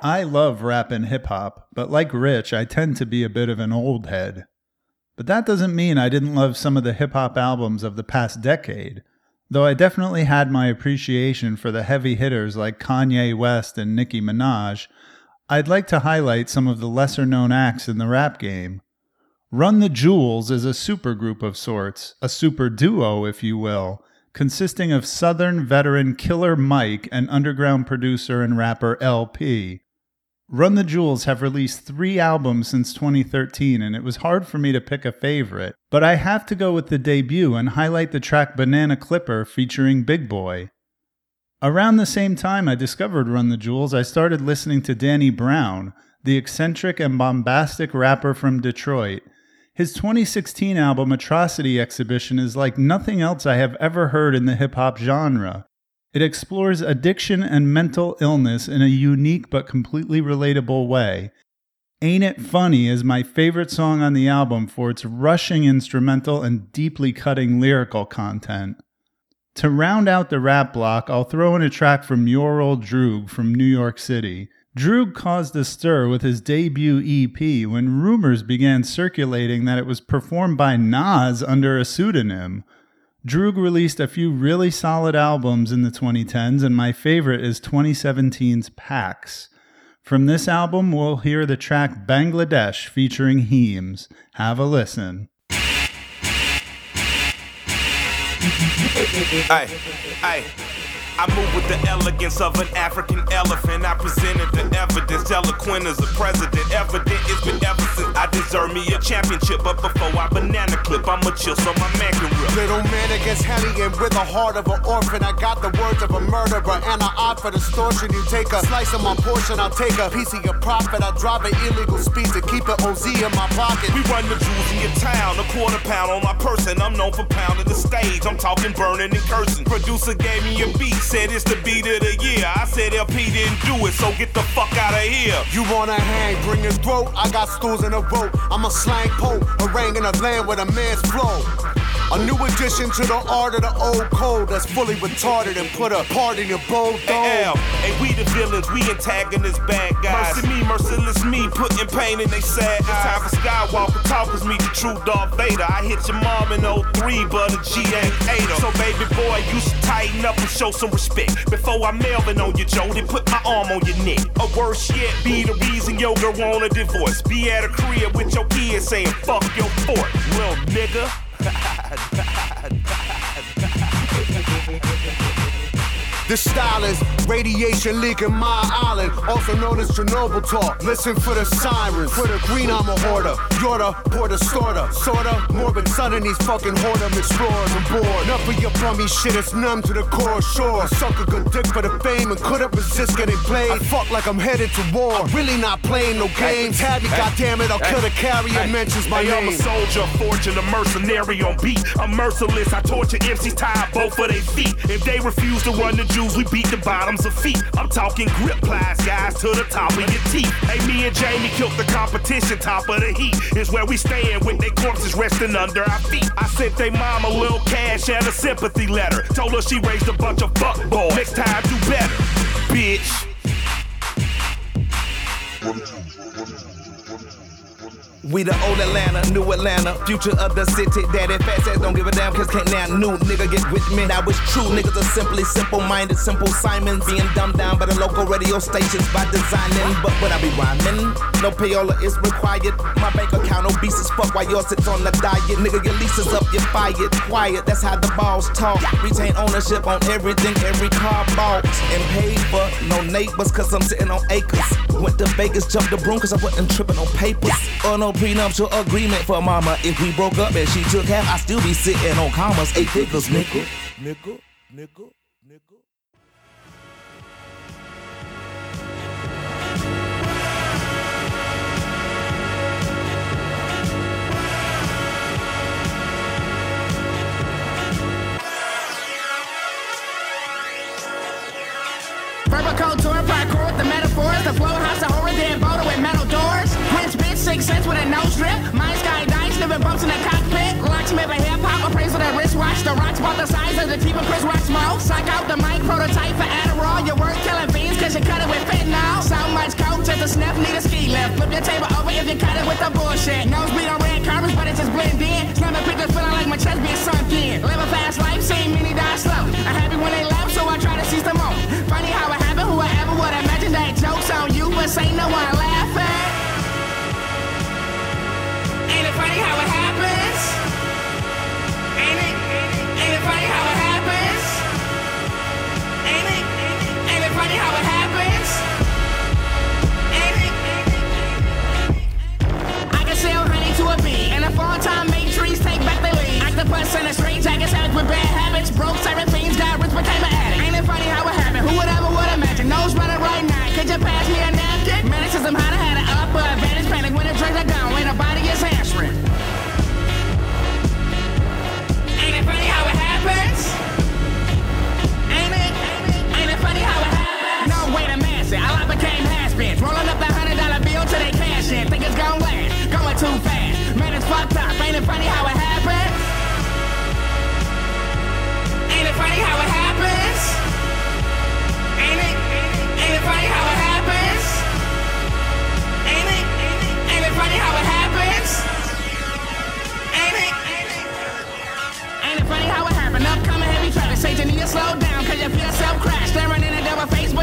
I love rap and hip-hop, but like Rich, I tend to be a bit of an old head. But that doesn't mean I didn't love some of the hip-hop albums of the past decade, though I definitely had my appreciation for the heavy hitters like Kanye West and Nicki Minaj. I'd like to highlight some of the lesser-known acts in the rap game. Run the Jewels is a supergroup of sorts, a super-duo, if you will, consisting of Southern veteran Killer Mike and underground producer and rapper L P. Run the Jewels have released three albums since twenty thirteen, and it was hard for me to pick a favorite, but I have to go with the debut and highlight the track Banana Clipper featuring Big Boy. Around the same time I discovered Run the Jewels, I started listening to Danny Brown, the eccentric and bombastic rapper from Detroit. His twenty sixteen album Atrocity Exhibition is like nothing else I have ever heard in the hip-hop genre. It explores addiction and mental illness in a unique but completely relatable way. Ain't It Funny is my favorite song on the album for its rushing instrumental and deeply cutting lyrical content. To round out the rap block, I'll throw in a track from Ural Droog from New York City. Droog caused a stir with his debut E P when rumors began circulating that it was performed by Nas under a pseudonym. Droog released a few really solid albums in the twenty tens, and my favorite is twenty seventeen's Pax. From this album, we'll hear the track Bangladesh featuring Heems. Have a listen. Aye, aye. I move with the elegance of an African elephant. I presented the evidence, eloquent as a president. Evident it's been ever since I deserve me a championship. But before I banana clip, I'ma chill so my man can rip. Little man against Henny and with the heart of an orphan. I got the words of a murderer and I opt for distortion. You take a slice of my portion, I'll take a piece of your profit. I drop an illegal speech to keep an O Z in my pocket. We run the jewels in your town, a quarter pound on my person. I'm known for pounding the stage, I'm talking burning and cursing. Producer gave me a beat. Said it's the beat of the year. I said L P didn't do it, so get the fuck out of here. You wanna hang, bring your throat. I got stools in a rope. I'm a slang poet, harangue in a land with a man's flow. A new addition to the art of the old code that's fully retarded and put a part in your bold dome. Hey, L, hey, we the villains, we antagonists, bad guys. Mercy me, merciless me, putting pain in they sad eyes. It's time for Skywalker, talkers meet the true Darth Vader. I hit your mom in oh three, but a G ain't ate her. So baby boy, you should tighten up and show some respect. Before I Melvin on you, Joe, they put my arm on your neck. Or worse yet, be the reason your girl want a divorce. Be at a crib with your kids saying, fuck your fort, little nigga. This style is radiation leaking my island, also known as Chernobyl talk. Listen for the sirens, for the green I'm a hoarder. You're the porter, sorta, sorta. Morbid son in these fucking whoredom explorers and bored. Enough of your bummy shit, it's numb to the core, sure. I suck a good dick for the fame and couldn't resist getting played. I fuck like I'm headed to war, I'm really not playing no games. Had me, hey, goddammit, I'll hey, kill the carrier, hey, mentions my hey, name. I'm a soldier, a fortune, a mercenary on beat. I'm merciless, I torture M Cs, tie both of their feet. If they refuse to run the Jews, we beat the bottoms of feet. I'm talking grip plies, guys, to the top of your teeth. Hey, me and Jamie killed the competition, top of the heat. Is where we stand when they corpses resting under our feet. I sent they mom a little cash and a sympathy letter. Told her she raised a bunch of fuck boys. Next time do better, bitch. We the old Atlanta, new Atlanta, future of the city. Daddy fat ass don't give a damn, cause can't now new nigga get with me. I wish true niggas are simply simple-minded, simple Simons. Being dumbed down by the local radio stations by designing. But when I be rhyming, no payola is required. My bank account obese as fuck while yours sits on the diet. Nigga, your lease is up, you're fired. Quiet, that's how the balls talk. Retain ownership on everything, every car bought. And paid for no neighbors, cause I'm sitting on acres. Went to Vegas, jumped the broom, cause I wasn't tripping on papers. Oh no. Prenuptial agreement for mama. If we broke up and she took half, I still be sitting on commas. Eight figures, nickel. Nickel, nickel, nickel. Verbal couture, parkour, the metaphors, the flow house, a horror, then Bodo with metal doors. Six cents with a nose drip, mine sky dice, living bumps in the cockpit. Locksmith a hip hop, appraisal that wristwatch. The rocks bought the size of the cheap of Chris Rock smoke. Psych out the mic, prototype for Adderall. Your work killing fiends, cause you cut it with fentanyl. Sound much coke,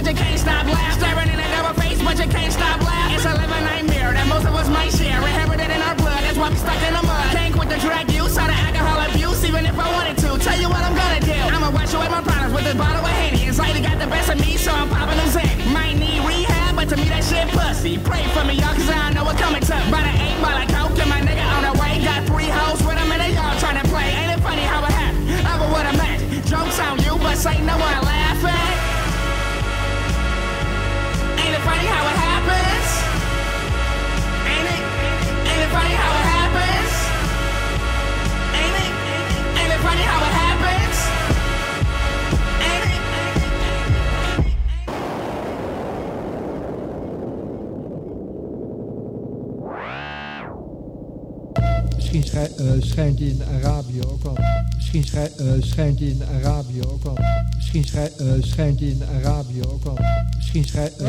but you can't stop laughing. Staring in a double face, but you can't stop laughing. It's a living nightmare that most of us might share. Inherited in our blood, that's why we stuck in the mud. Can't quit the drug use or the alcohol abuse, even if I wanted to. Tell you what I'm gonna do. I'ma wash away my problems with this bottle of Henny. Anxiety got the best of me, so I'm popping them Zen. Might need rehab, but to me that shit pussy. Pray for me, y'all, cause I know what coming to. By the eight ball of coke and my nigga on the way. Got three hoes with them and they all tryna play. Ain't it funny how it happened? I would imagine. Jokes on you, but say no one laugh at. Funny how it happens. Ain't it? Ain't it funny how it happens? Ain't it? Ain't it funny how it happens? Ain't it? Misschien schij, uh, schijnt hij in Arabië ook al. Misschien schij, uh, schijnt hij in Arabië ook al. Misschien schij, uh, schijnt hij in Arabië ook al. Misschien schijnt... Uh,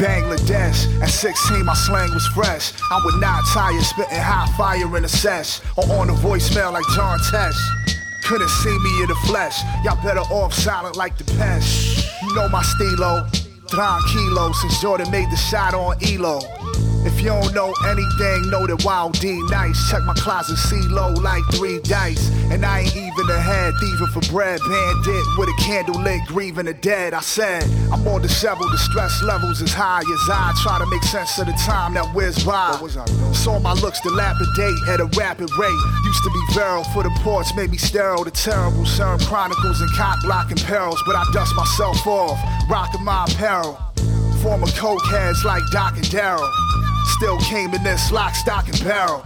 Bangladesh, at sixteen my slang was fresh. I would not tire spitting hot fire in a sesh, or on a voicemail like John Tesh. Couldn't see me in the flesh, y'all better off silent like the pest. You know my stilo, Don Kilo, since Jordan made the shot on Elo. If you don't know anything, know that Wild D nice. Check my closet, see low like three dice. And I ain't even a head thieving for bread. Bandit with a candle lit, grieving the dead. I said, I'm on the shovel, the stress levels as high as I try to make sense of the time that whizzed by. Saw my looks dilapidate at a rapid rate. Used to be virile for the ports, made me sterile. The terrible serum chronicles and cop blocking perils. But I dust myself off, rocking my apparel. Former cokeheads like Doc and Daryl. Still came in this lock, stock, and barrel.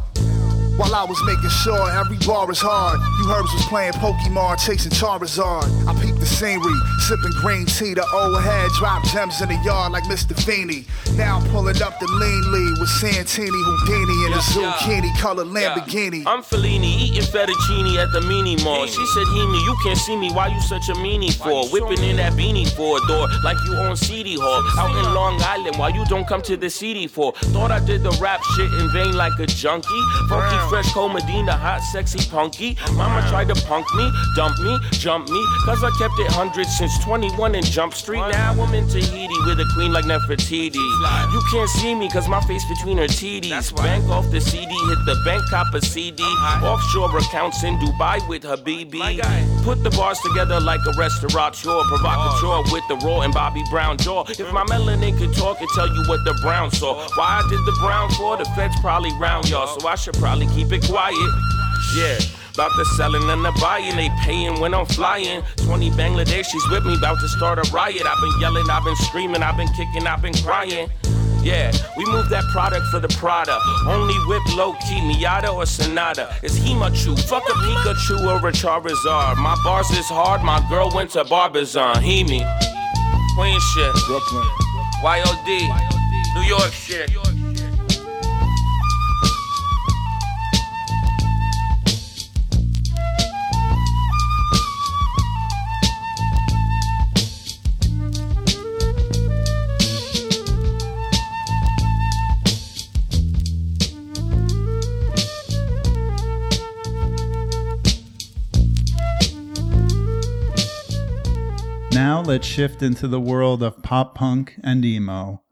While I was making sure every bar is hard, you herbs was playing Pokemon, chasing Charizard. I peeped the scenery, sipping green tea. The old head dropped gems in the yard like Mister Feeney. Now I'm pulling up the lean lead with Santini, Houdini, and yeah, a zucchini yeah. colored Lamborghini. Yeah. I'm Fellini, eating fettuccine at the Meanie Mall. She said, Heaney, you can't see me, why you such a meanie for? Whipping in that beanie for a door like you on C D Hall. Out in Long Island, why you don't come to the C D for? Thought I did the rap shit in vain like a junkie. Funky fresh cold Medina, hot, sexy, punky. Mama tried to punk me, dump me, jump me, cause I kept it one hundred since twenty-one in Jump Street. Now I'm in Tahiti with a queen like Nefertiti. You can't see me cause my face between her titties. Bank off the C D, hit the bank, cop a C D. Offshore accounts in Dubai with her B B. Put the bars together like a restaurateur, provocateur with the raw and Bobby Brown jaw. If my melanin could talk, it'd tell you what the brown saw. Why I did the brown for? The feds probably round y'all, so I should probably keep it quiet, yeah. About the selling and the buying, they paying when I'm flying. twenty Bangladeshis with me, about to start a riot. I've been yelling, I've been screaming, I've been kicking, I've been crying. Yeah, we move that product for the Prada. Only whip low-key, Miata or Sonata. It's Himachu, fuck a Pikachu or a Charizard. My bars is hard, my girl went to Barbizon. Hemi, Queen shit, Brooklyn, Y O D, New York shit. Now let's shift into the world of pop punk and emo.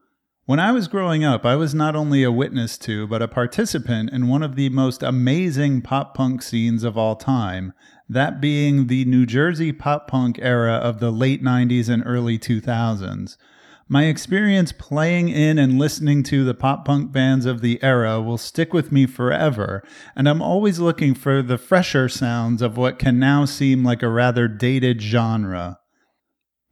When I was growing up, I was not only a witness to, but a participant in one of the most amazing pop punk scenes of all time, that being the New Jersey pop punk era of the late nineties and early two thousands. My experience playing in and listening to the pop punk bands of the era will stick with me forever, and I'm always looking for the fresher sounds of what can now seem like a rather dated genre.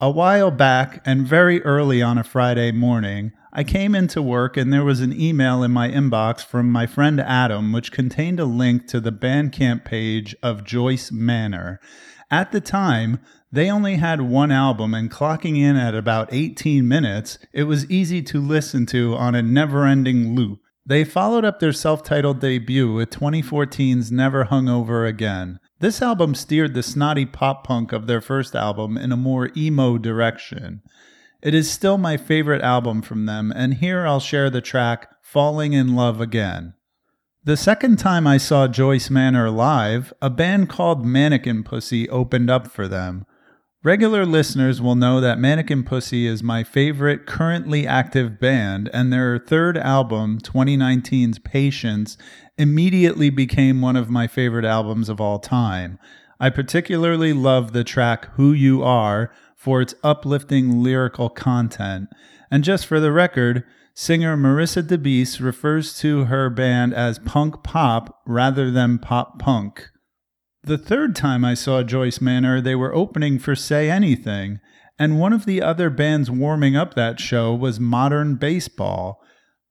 A while back, and very early on a Friday morning, I came into work and there was an email in my inbox from my friend Adam which contained a link to the Bandcamp page of Joyce Manor. At the time, they only had one album, and clocking in at about eighteen minutes, it was easy to listen to on a never-ending loop. They followed up their self-titled debut with twenty fourteen's Never Hung Over Again. This album steered the snotty pop-punk of their first album in a more emo direction. It is still my favorite album from them, and here I'll share the track Falling in Love Again. The second time I saw Joyce Manor live, a band called Mannequin Pussy opened up for them. Regular listeners will know that Mannequin Pussy is my favorite currently active band, and their third album, twenty nineteen's Patience, immediately became one of my favorite albums of all time. I particularly love the track Who You Are for its uplifting lyrical content. And just for the record, singer Marissa DeBeese refers to her band as punk pop rather than pop punk. The third time I saw Joyce Manor, they were opening for Say Anything, and one of the other bands warming up that show was Modern Baseball.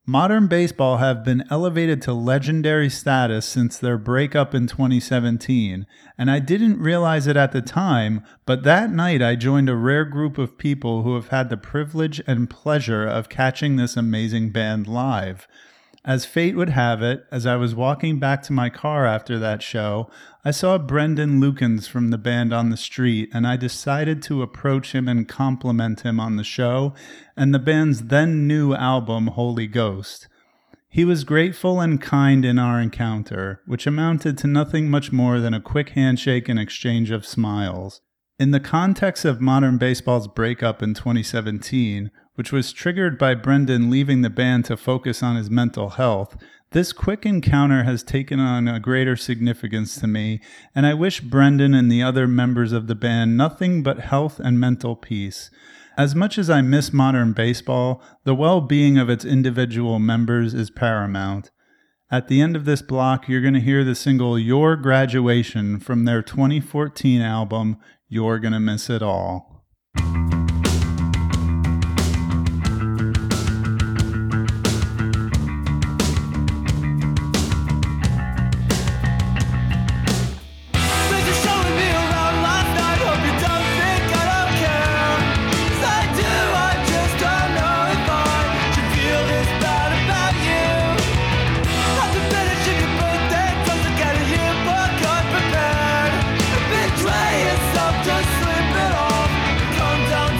Modern Baseball have been elevated to legendary status since their breakup in twenty seventeen, and I didn't realize it at the time, but that night I joined a rare group of people who have had the privilege and pleasure of catching this amazing band live. As fate would have it, as I was walking back to my car after that show, I saw Brendan Lukens from the band on the street, and I decided to approach him and compliment him on the show and the band's then new album, Holy Ghost. He was grateful and kind in our encounter, which amounted to nothing much more than a quick handshake and exchange of smiles. In the context of Modern Baseball's breakup in twenty seventeen, which was triggered by Brendan leaving the band to focus on his mental health, this quick encounter has taken on a greater significance to me, and I wish Brendan and the other members of the band nothing but health and mental peace. As much as I miss Modern Baseball, the well-being of its individual members is paramount. At the end of this block, you're going to hear the single Your Graduation from their twenty fourteen album, You're Gonna Miss It All. Just slip it off, come down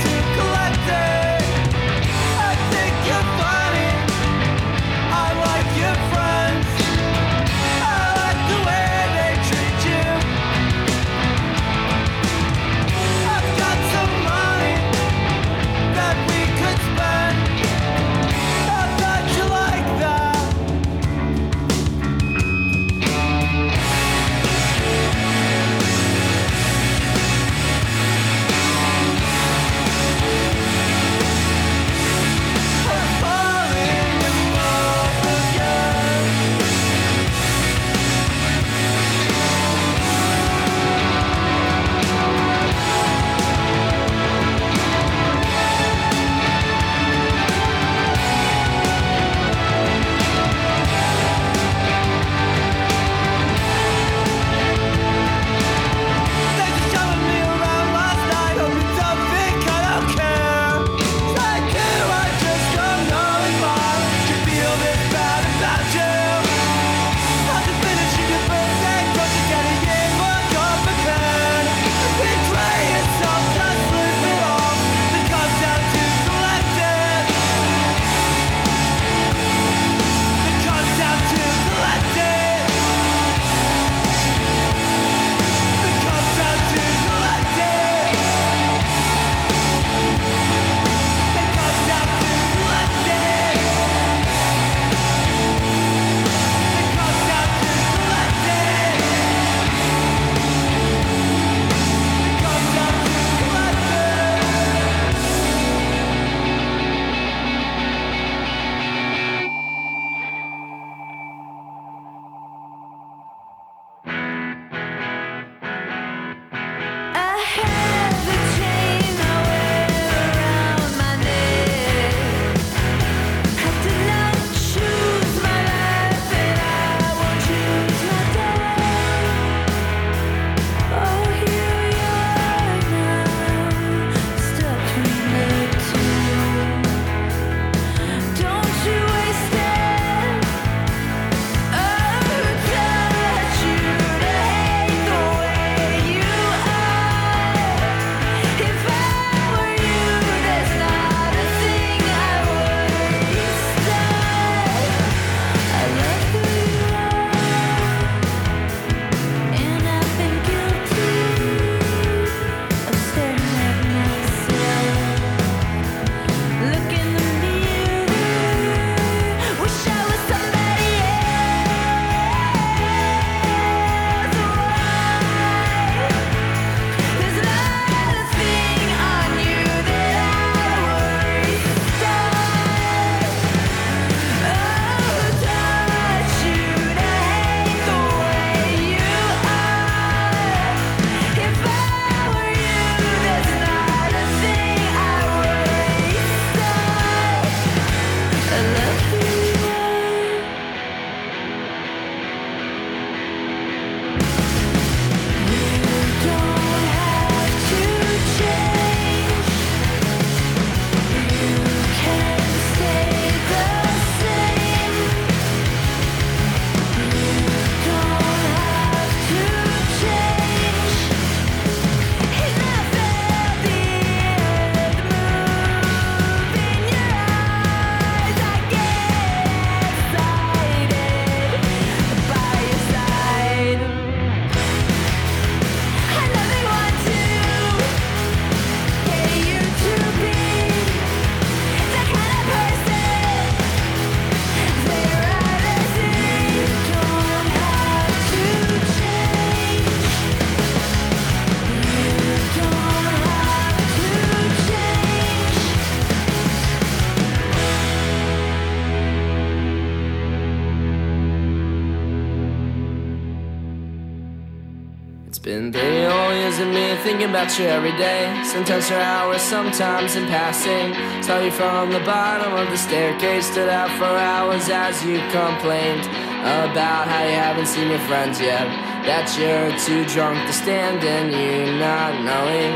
Spend the whole years of me thinking about you every day. Sometimes for hours, sometimes in passing. Saw you from the bottom of the staircase. Stood out for hours as you complained about how you haven't seen your friends yet. That you're too drunk to stand and you not knowing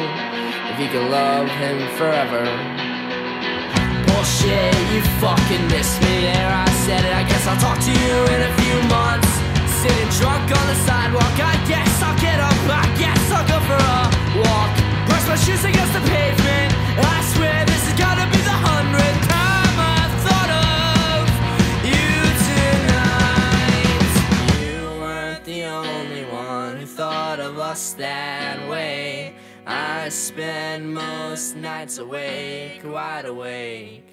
if you can love him forever. Bullshit, you fucking missed me there. I said it, I guess I'll talk to you in a few months. Sitting drunk on the sidewalk, I guess I'll get up, I guess I'll go for a walk. Brush my shoes against the pavement, I swear this is gonna be the hundredth time I've thought of you tonight. You weren't the only one who thought of us that way. I spend most nights awake, wide awake.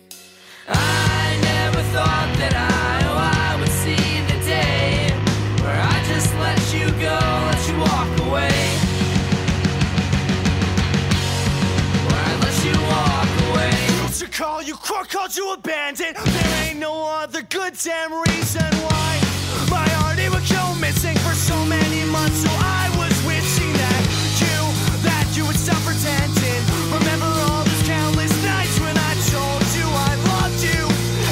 I never thought that I, oh, I would see the day where I just let you go, let you walk away. Where I let you walk away. Don't you call, you crook, called you abandoned. There ain't no other good damn reason why my heart it would go missing for so many months. So I was wishing that you, that you would stop pretending. Remember all those countless nights when I told you I loved you,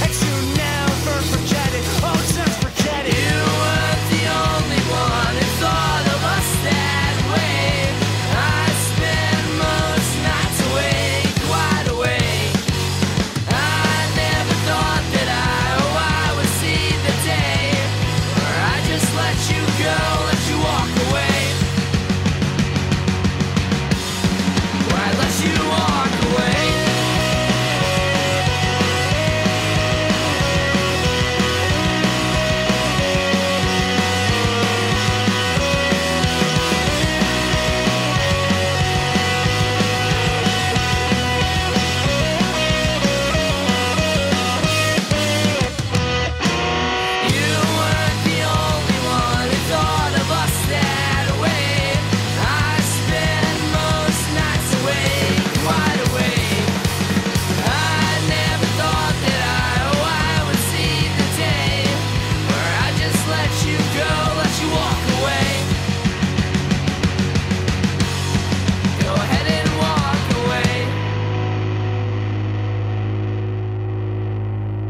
and you never forget it. Oh, just forget it. You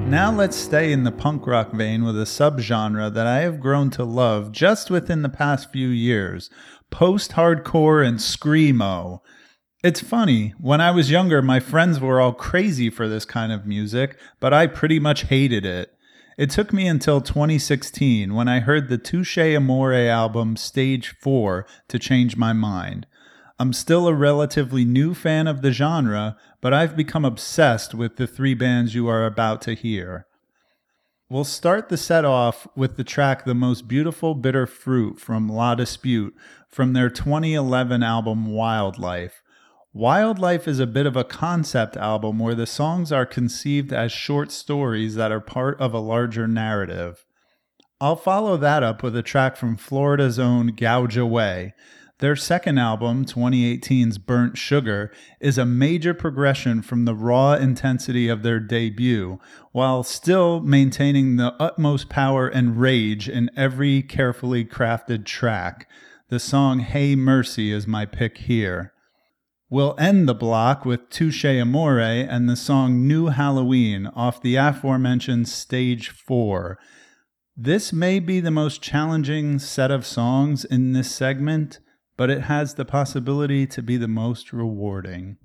Now let's stay in the punk rock vein with a subgenre that I have grown to love just within the past few years, post-hardcore and screamo. It's funny, when I was younger, my friends were all crazy for this kind of music, but I pretty much hated it. It took me until twenty sixteen, when I heard the Touche Amore album Stage four, to change my mind. I'm still a relatively new fan of the genre, but I've become obsessed with the three bands you are about to hear. We'll start the set off with the track The Most Beautiful Bitter Fruit from La Dispute from their twenty eleven album Wildlife. Wildlife is a bit of a concept album where the songs are conceived as short stories that are part of a larger narrative. I'll follow that up with a track from Florida's own Gouge Away. Their second album, twenty eighteen's Burnt Sugar, is a major progression from the raw intensity of their debut, while still maintaining the utmost power and rage in every carefully crafted track. The song Hey Mercy is my pick here. We'll end the block with Touche Amore and the song New Halloween off the aforementioned Stage four. This may be the most challenging set of songs in this segment, but it has the possibility to be the most rewarding.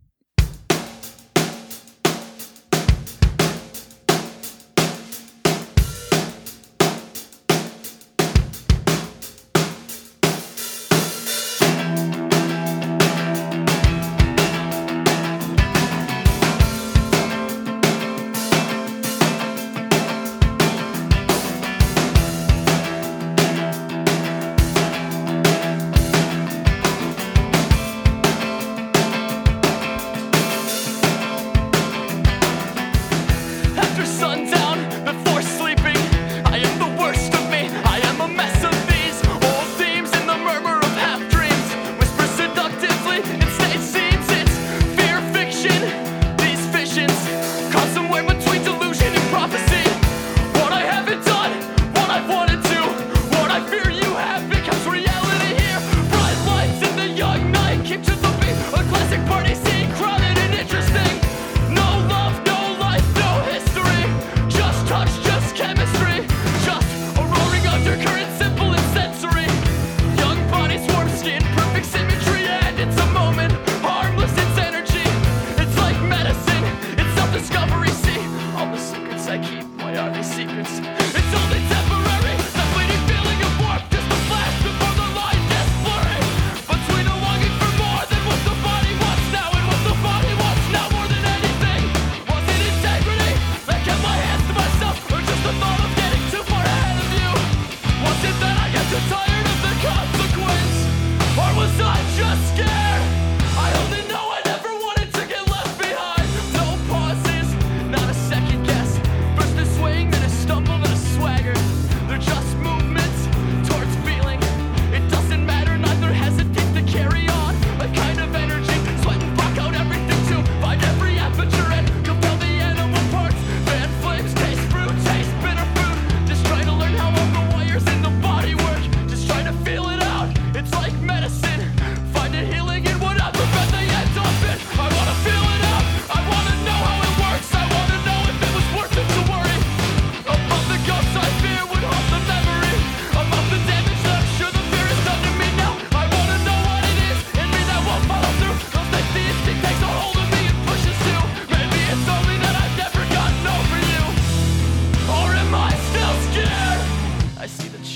What I fear you have becomes reality here. Bright lights.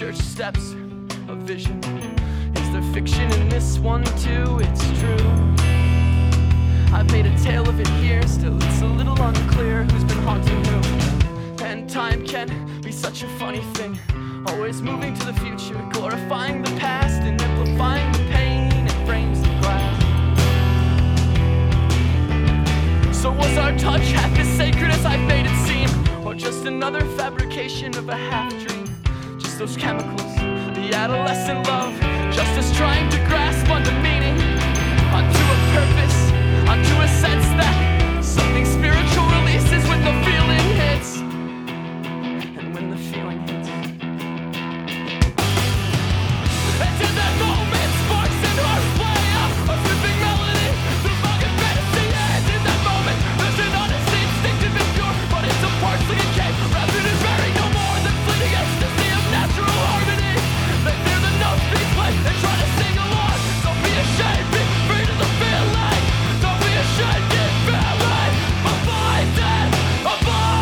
church steps, a vision. Is there fiction in this one too? It's true. I've made a tale of it here, still it's a little unclear who's been haunting who. And time can be such a funny thing, always moving to the future, glorifying the past and amplifying the pain and frames the glass. So was our touch half as sacred as I've made it seem? Or just another fabrication of a half-dream? Just those chemicals, the adolescent love, just us trying to grasp onto meaning, onto a purpose, onto a sense that something spiritual releases when the feeling hits. And when the feeling hits. And in that moment, sparks in our play up, a ripping melody, the fucking fantasy. And in that moment, there's an honesty, instinctive and pure, but it's a parsley and cake, rather than very no more than fleeting ecstasy of natural harmony. They fear the notes be played and try to sing along. Don't be ashamed, be free to the feeling. Don't be ashamed, get family. Avoid that, avoid.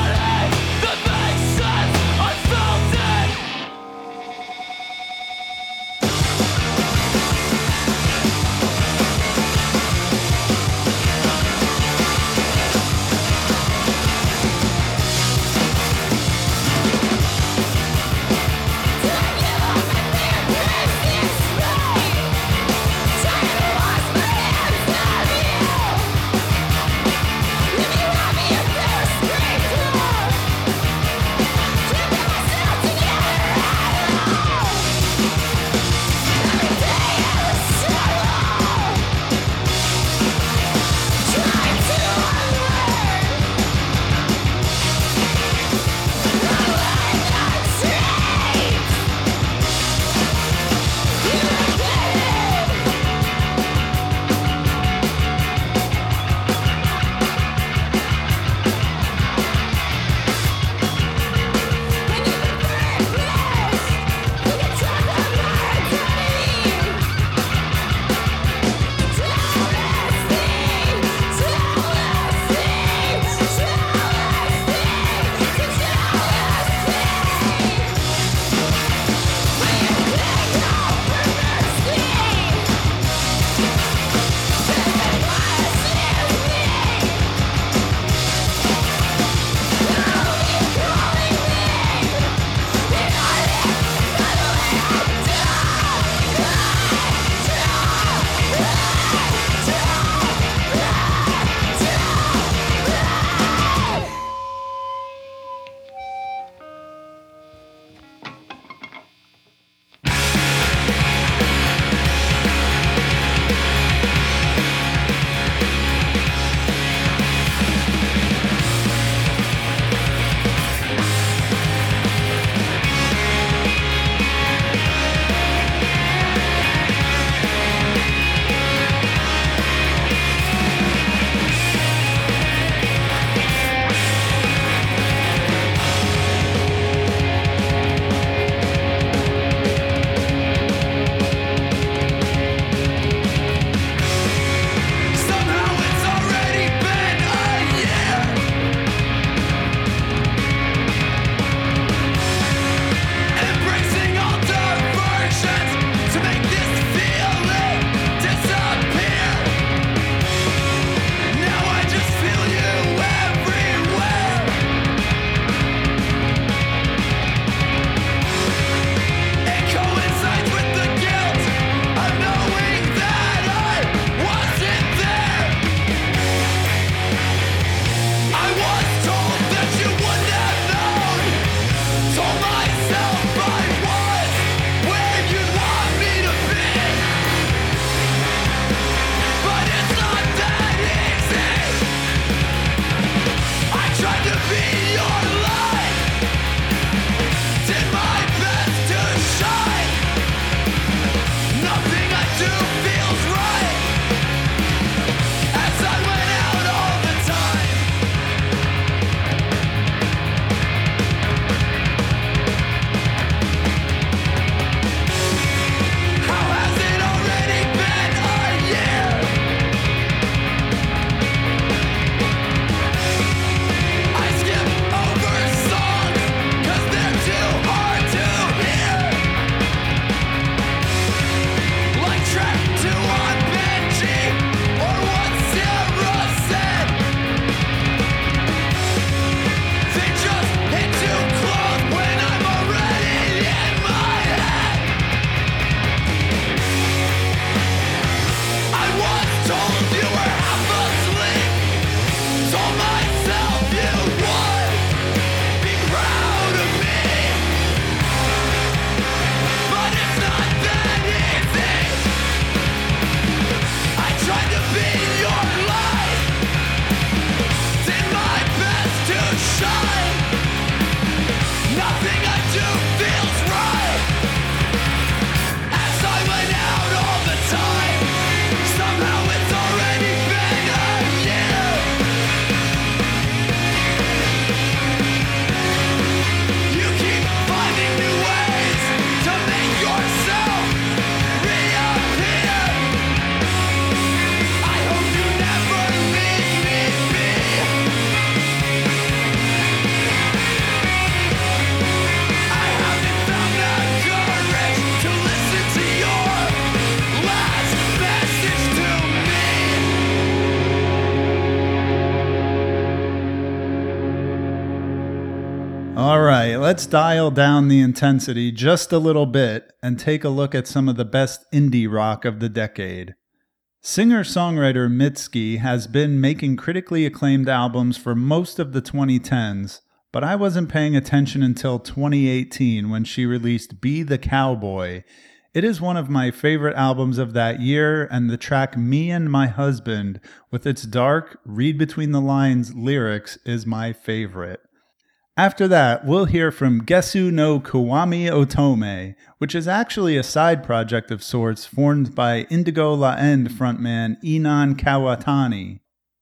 All right, let's dial down the intensity just a little bit and take a look at some of the best indie rock of the decade. Singer-songwriter Mitski has been making critically acclaimed albums for most of the twenty tens, but I wasn't paying attention until twenty eighteen when she released Be the Cowboy. It is one of my favorite albums of that year, and the track Me and My Husband, with its dark, read-between-the-lines lyrics, is my favorite. After that, we'll hear from Gesu no Kiwami Otome, which is actually a side project of sorts formed by Indigo La End frontman Inon Kawatani.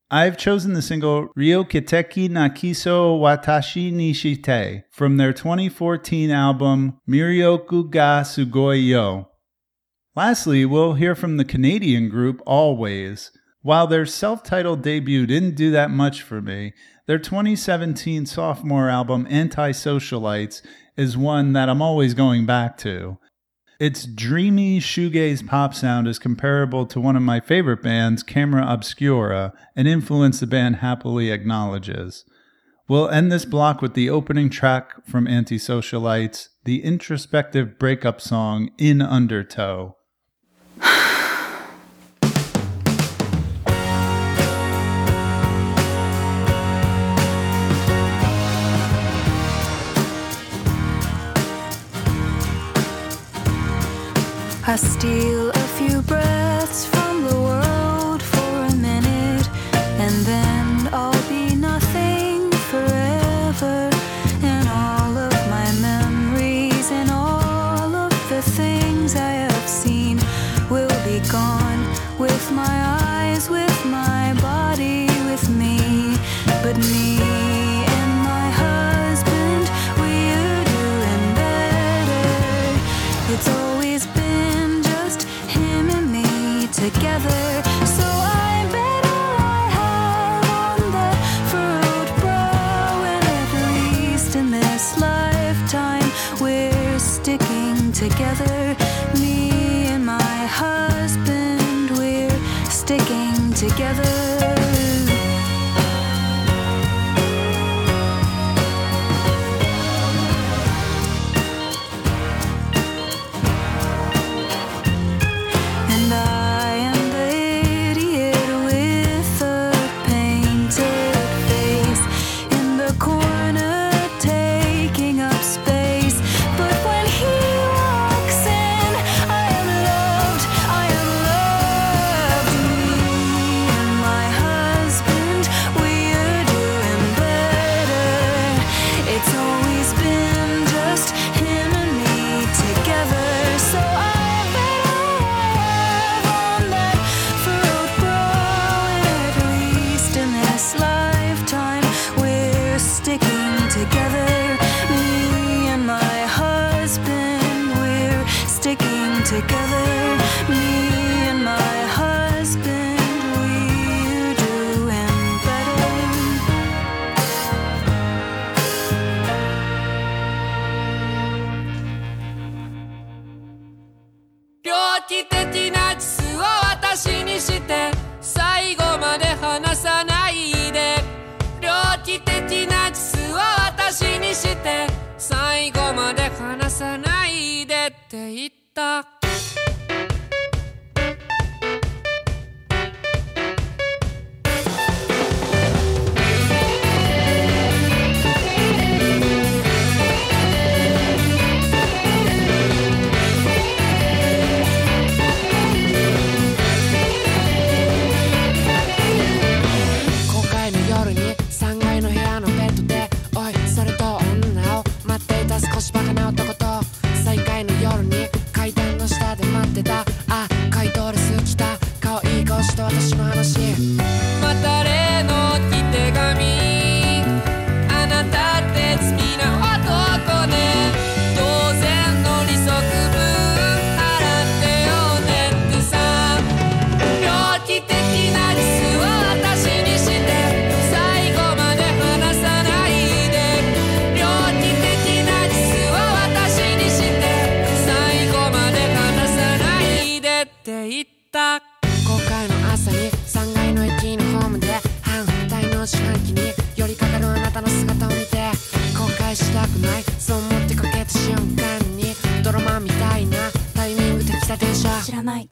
I've chosen the single Ryokiteki Nakiso Watashi ni Shite from their twenty fourteen album Miryoku ga Sugoi yo. Lastly, we'll hear from the Canadian group Always. While their self-titled debut didn't do that much for me, their twenty seventeen sophomore album, Anti-Socialites, is one that I'm always going back to. Its dreamy shoegaze pop sound is comparable to one of my favorite bands, Camera Obscura, an influence the band happily acknowledges. We'll end this block with the opening track from Anti-Socialites, the introspective breakup song, In Undertow. I steal a few breaths from the world for a minute, and then I'll be nothing forever. And all of my memories and all of the things I have seen will be gone with my eyes, with my body, with me, but me. Together, so I bet all I have on the furrowed brow, and at least in this lifetime, we're sticking together. Me and my husband, we're sticking together. ないそう思ってかけた瞬間にドラマみたいなタイミングで来た電車知らない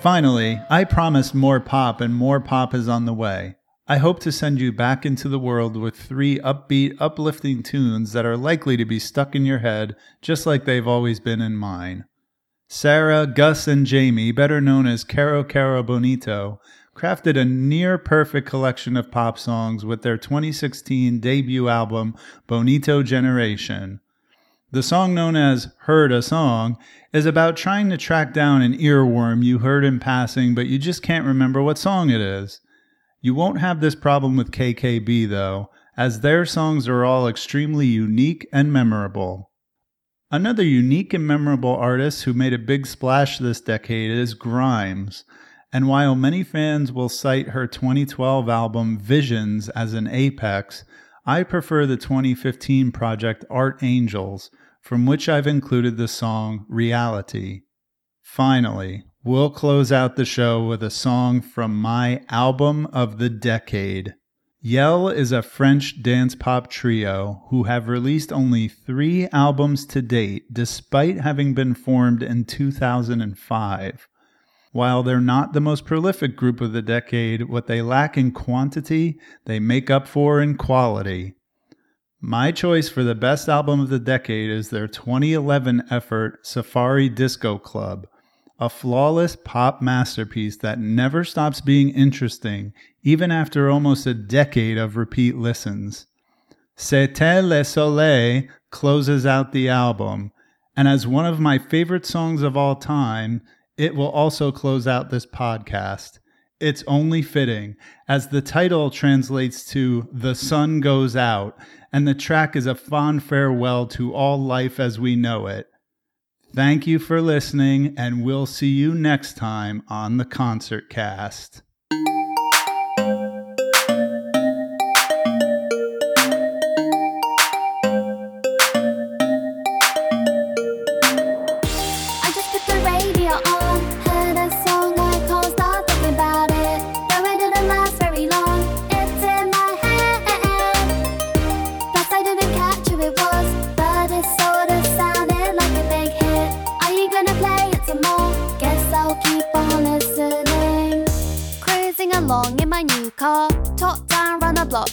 Finally, I promised more pop, and more pop is on the way. I hope to send you back into the world with three upbeat, uplifting tunes that are likely to be stuck in your head, just like they've always been in mine. Sarah, Gus, and Jamie, better known as Caro Caro Bonito, crafted a near-perfect collection of pop songs with their twenty sixteen debut album, Bonito Generation. The song known as Heard a Song is about trying to track down an earworm you heard in passing, but you just can't remember what song it is. You won't have this problem with K K B, though, as their songs are all extremely unique and memorable. Another unique and memorable artist who made a big splash this decade is Grimes, and while many fans will cite her twenty twelve album Visions as an apex, I prefer the twenty fifteen project Art Angels, from which I've included the song Reality. Finally, we'll close out the show with a song from my album of the decade. Yell is a French dance pop trio who have released only three albums to date, despite having been formed in two thousand five. While they're not the most prolific group of the decade, what they lack in quantity, they make up for in quality. My choice for the best album of the decade is their twenty eleven effort, Safari Disco Club, a flawless pop masterpiece that never stops being interesting, even after almost a decade of repeat listens. C'était le Soleil closes out the album, and as one of my favorite songs of all time, it will also close out this podcast. It's only fitting, as the title translates to The Sun Goes Out, and the track is a fond farewell to all life as we know it. Thank you for listening, and we'll see you next time on the Concert Cast.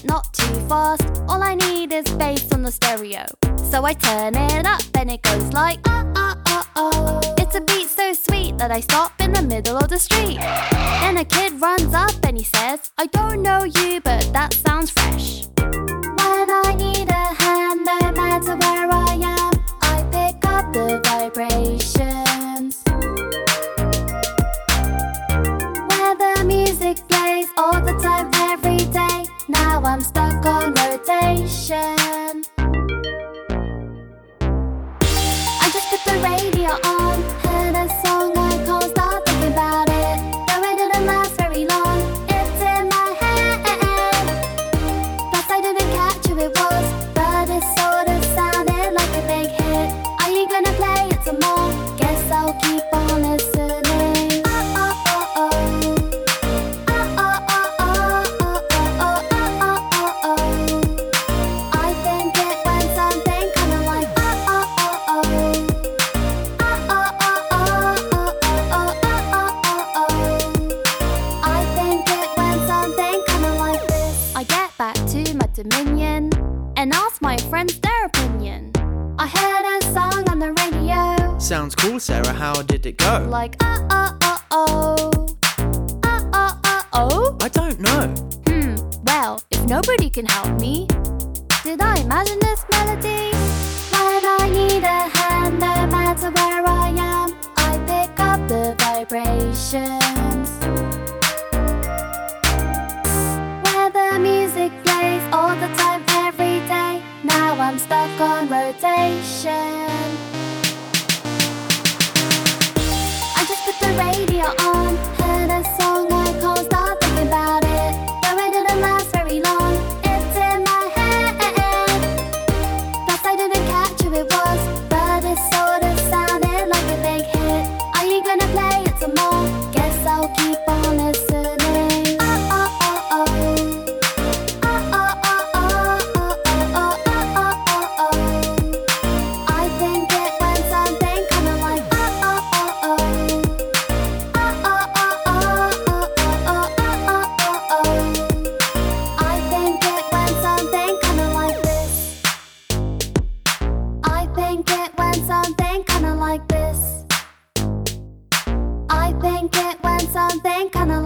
Not too fast, all I need is bass on the stereo, so I turn it up and it goes like ah ah ah ah. It's a beat so sweet that I stop in the middle of the street. Then a kid runs up and he says, I don't know you, but that sounds fresh. When I need a hand, no matter where I am, I pick up the vibrations. Where the music plays all the time, every day, now I'm stuck on rotation. I just put the radio on, heard a song, I can't stop thinking about it. Though it didn't last very long, it's in my head. Plus I didn't catch who it was, but it sort of sounded like a big hit. Are you gonna play it some more? Guess I'll keep on listening. Dominion and ask my friends their opinion. I heard a song on the radio. Sounds cool, Sarah. How did it go? Like uh uh uh oh, uh uh uh oh. I don't know. Hmm. Well, if nobody can help me, did I imagine this melody? When I need a hand, no matter where I am, I pick up the vibrations. Where the music plays all the time, every day, now I'm stuck on rotation. I just put the radio on, heard a song, I can't stop thinking about it. Though it didn't last very long, it's in my head. Plus I didn't catch who it was, but it sort of sounded like a big hit. Are you gonna play it some more? Guess I'll keep on listening. Oh, oh, oh, oh. Oh,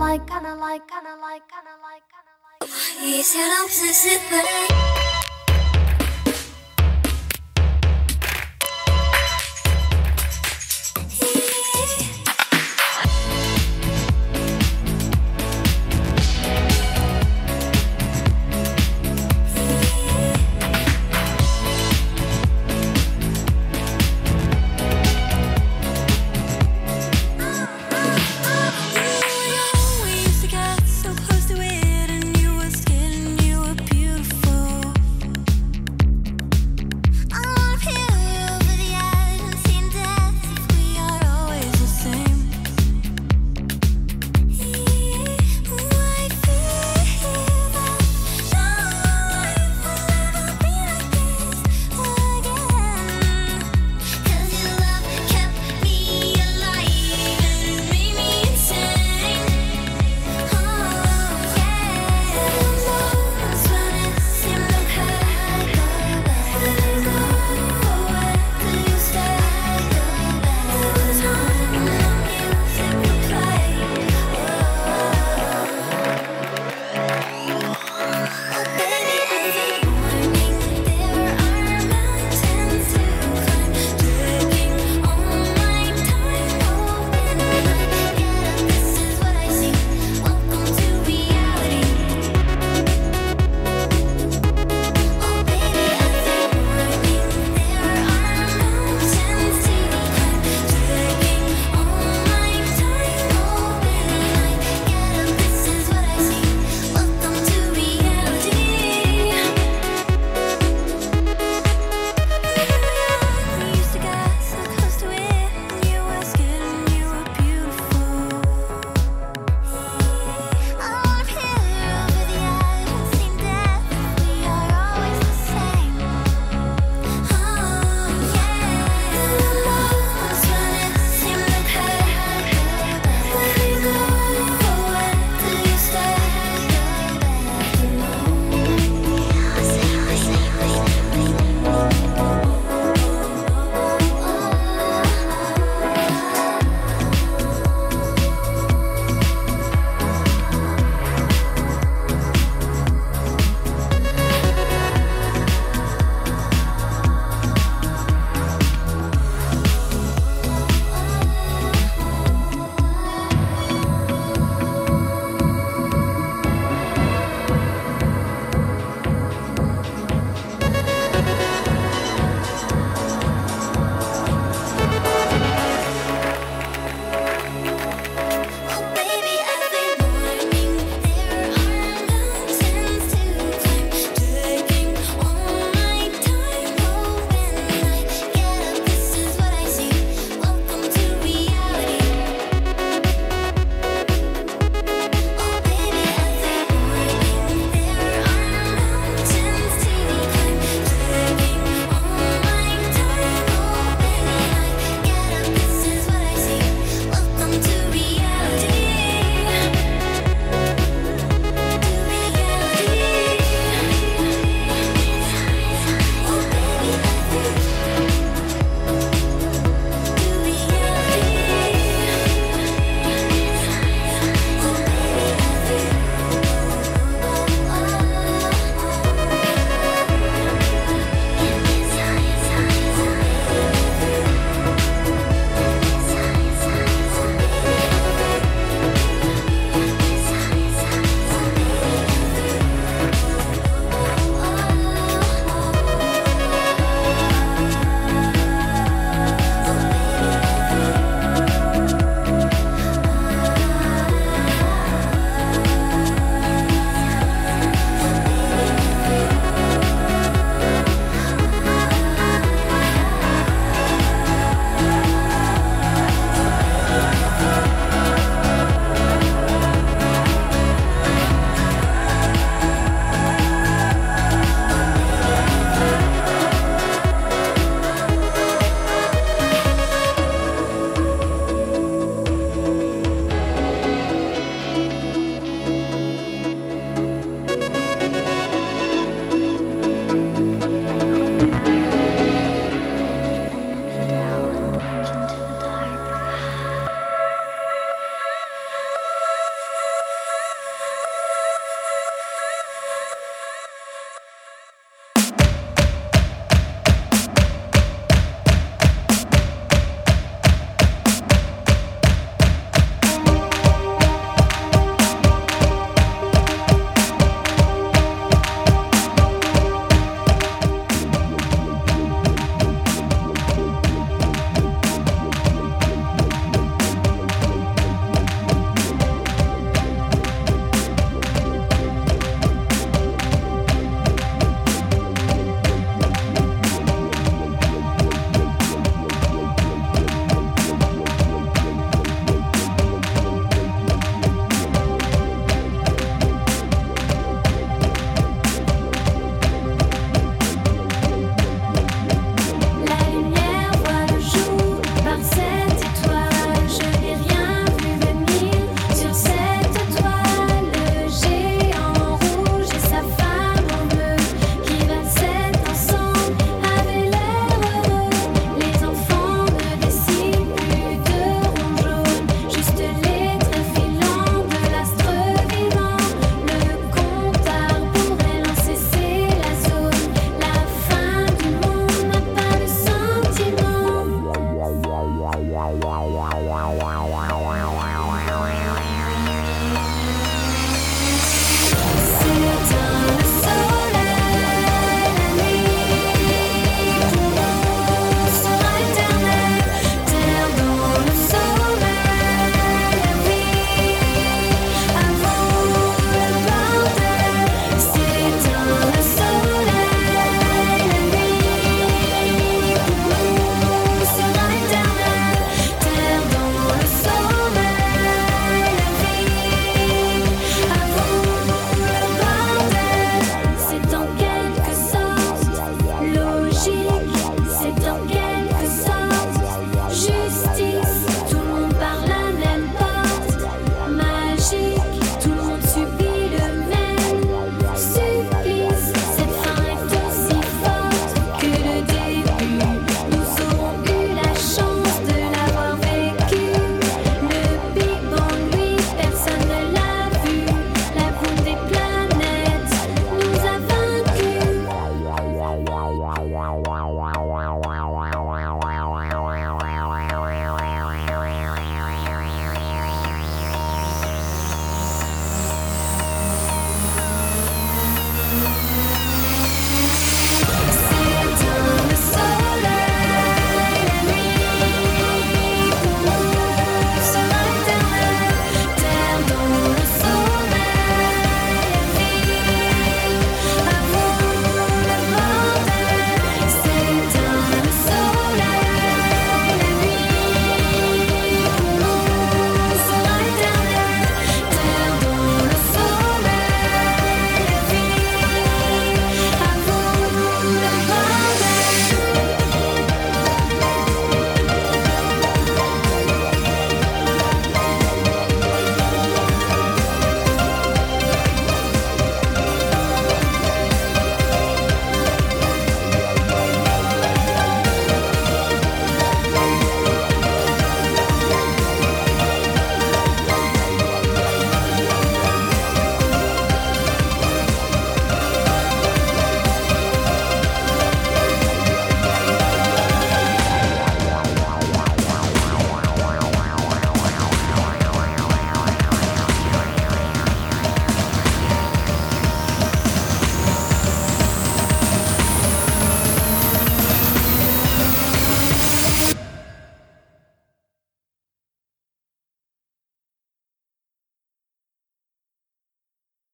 like, gonna like, gonna like, gonna like, gonna like, gonna like. He's an obsessive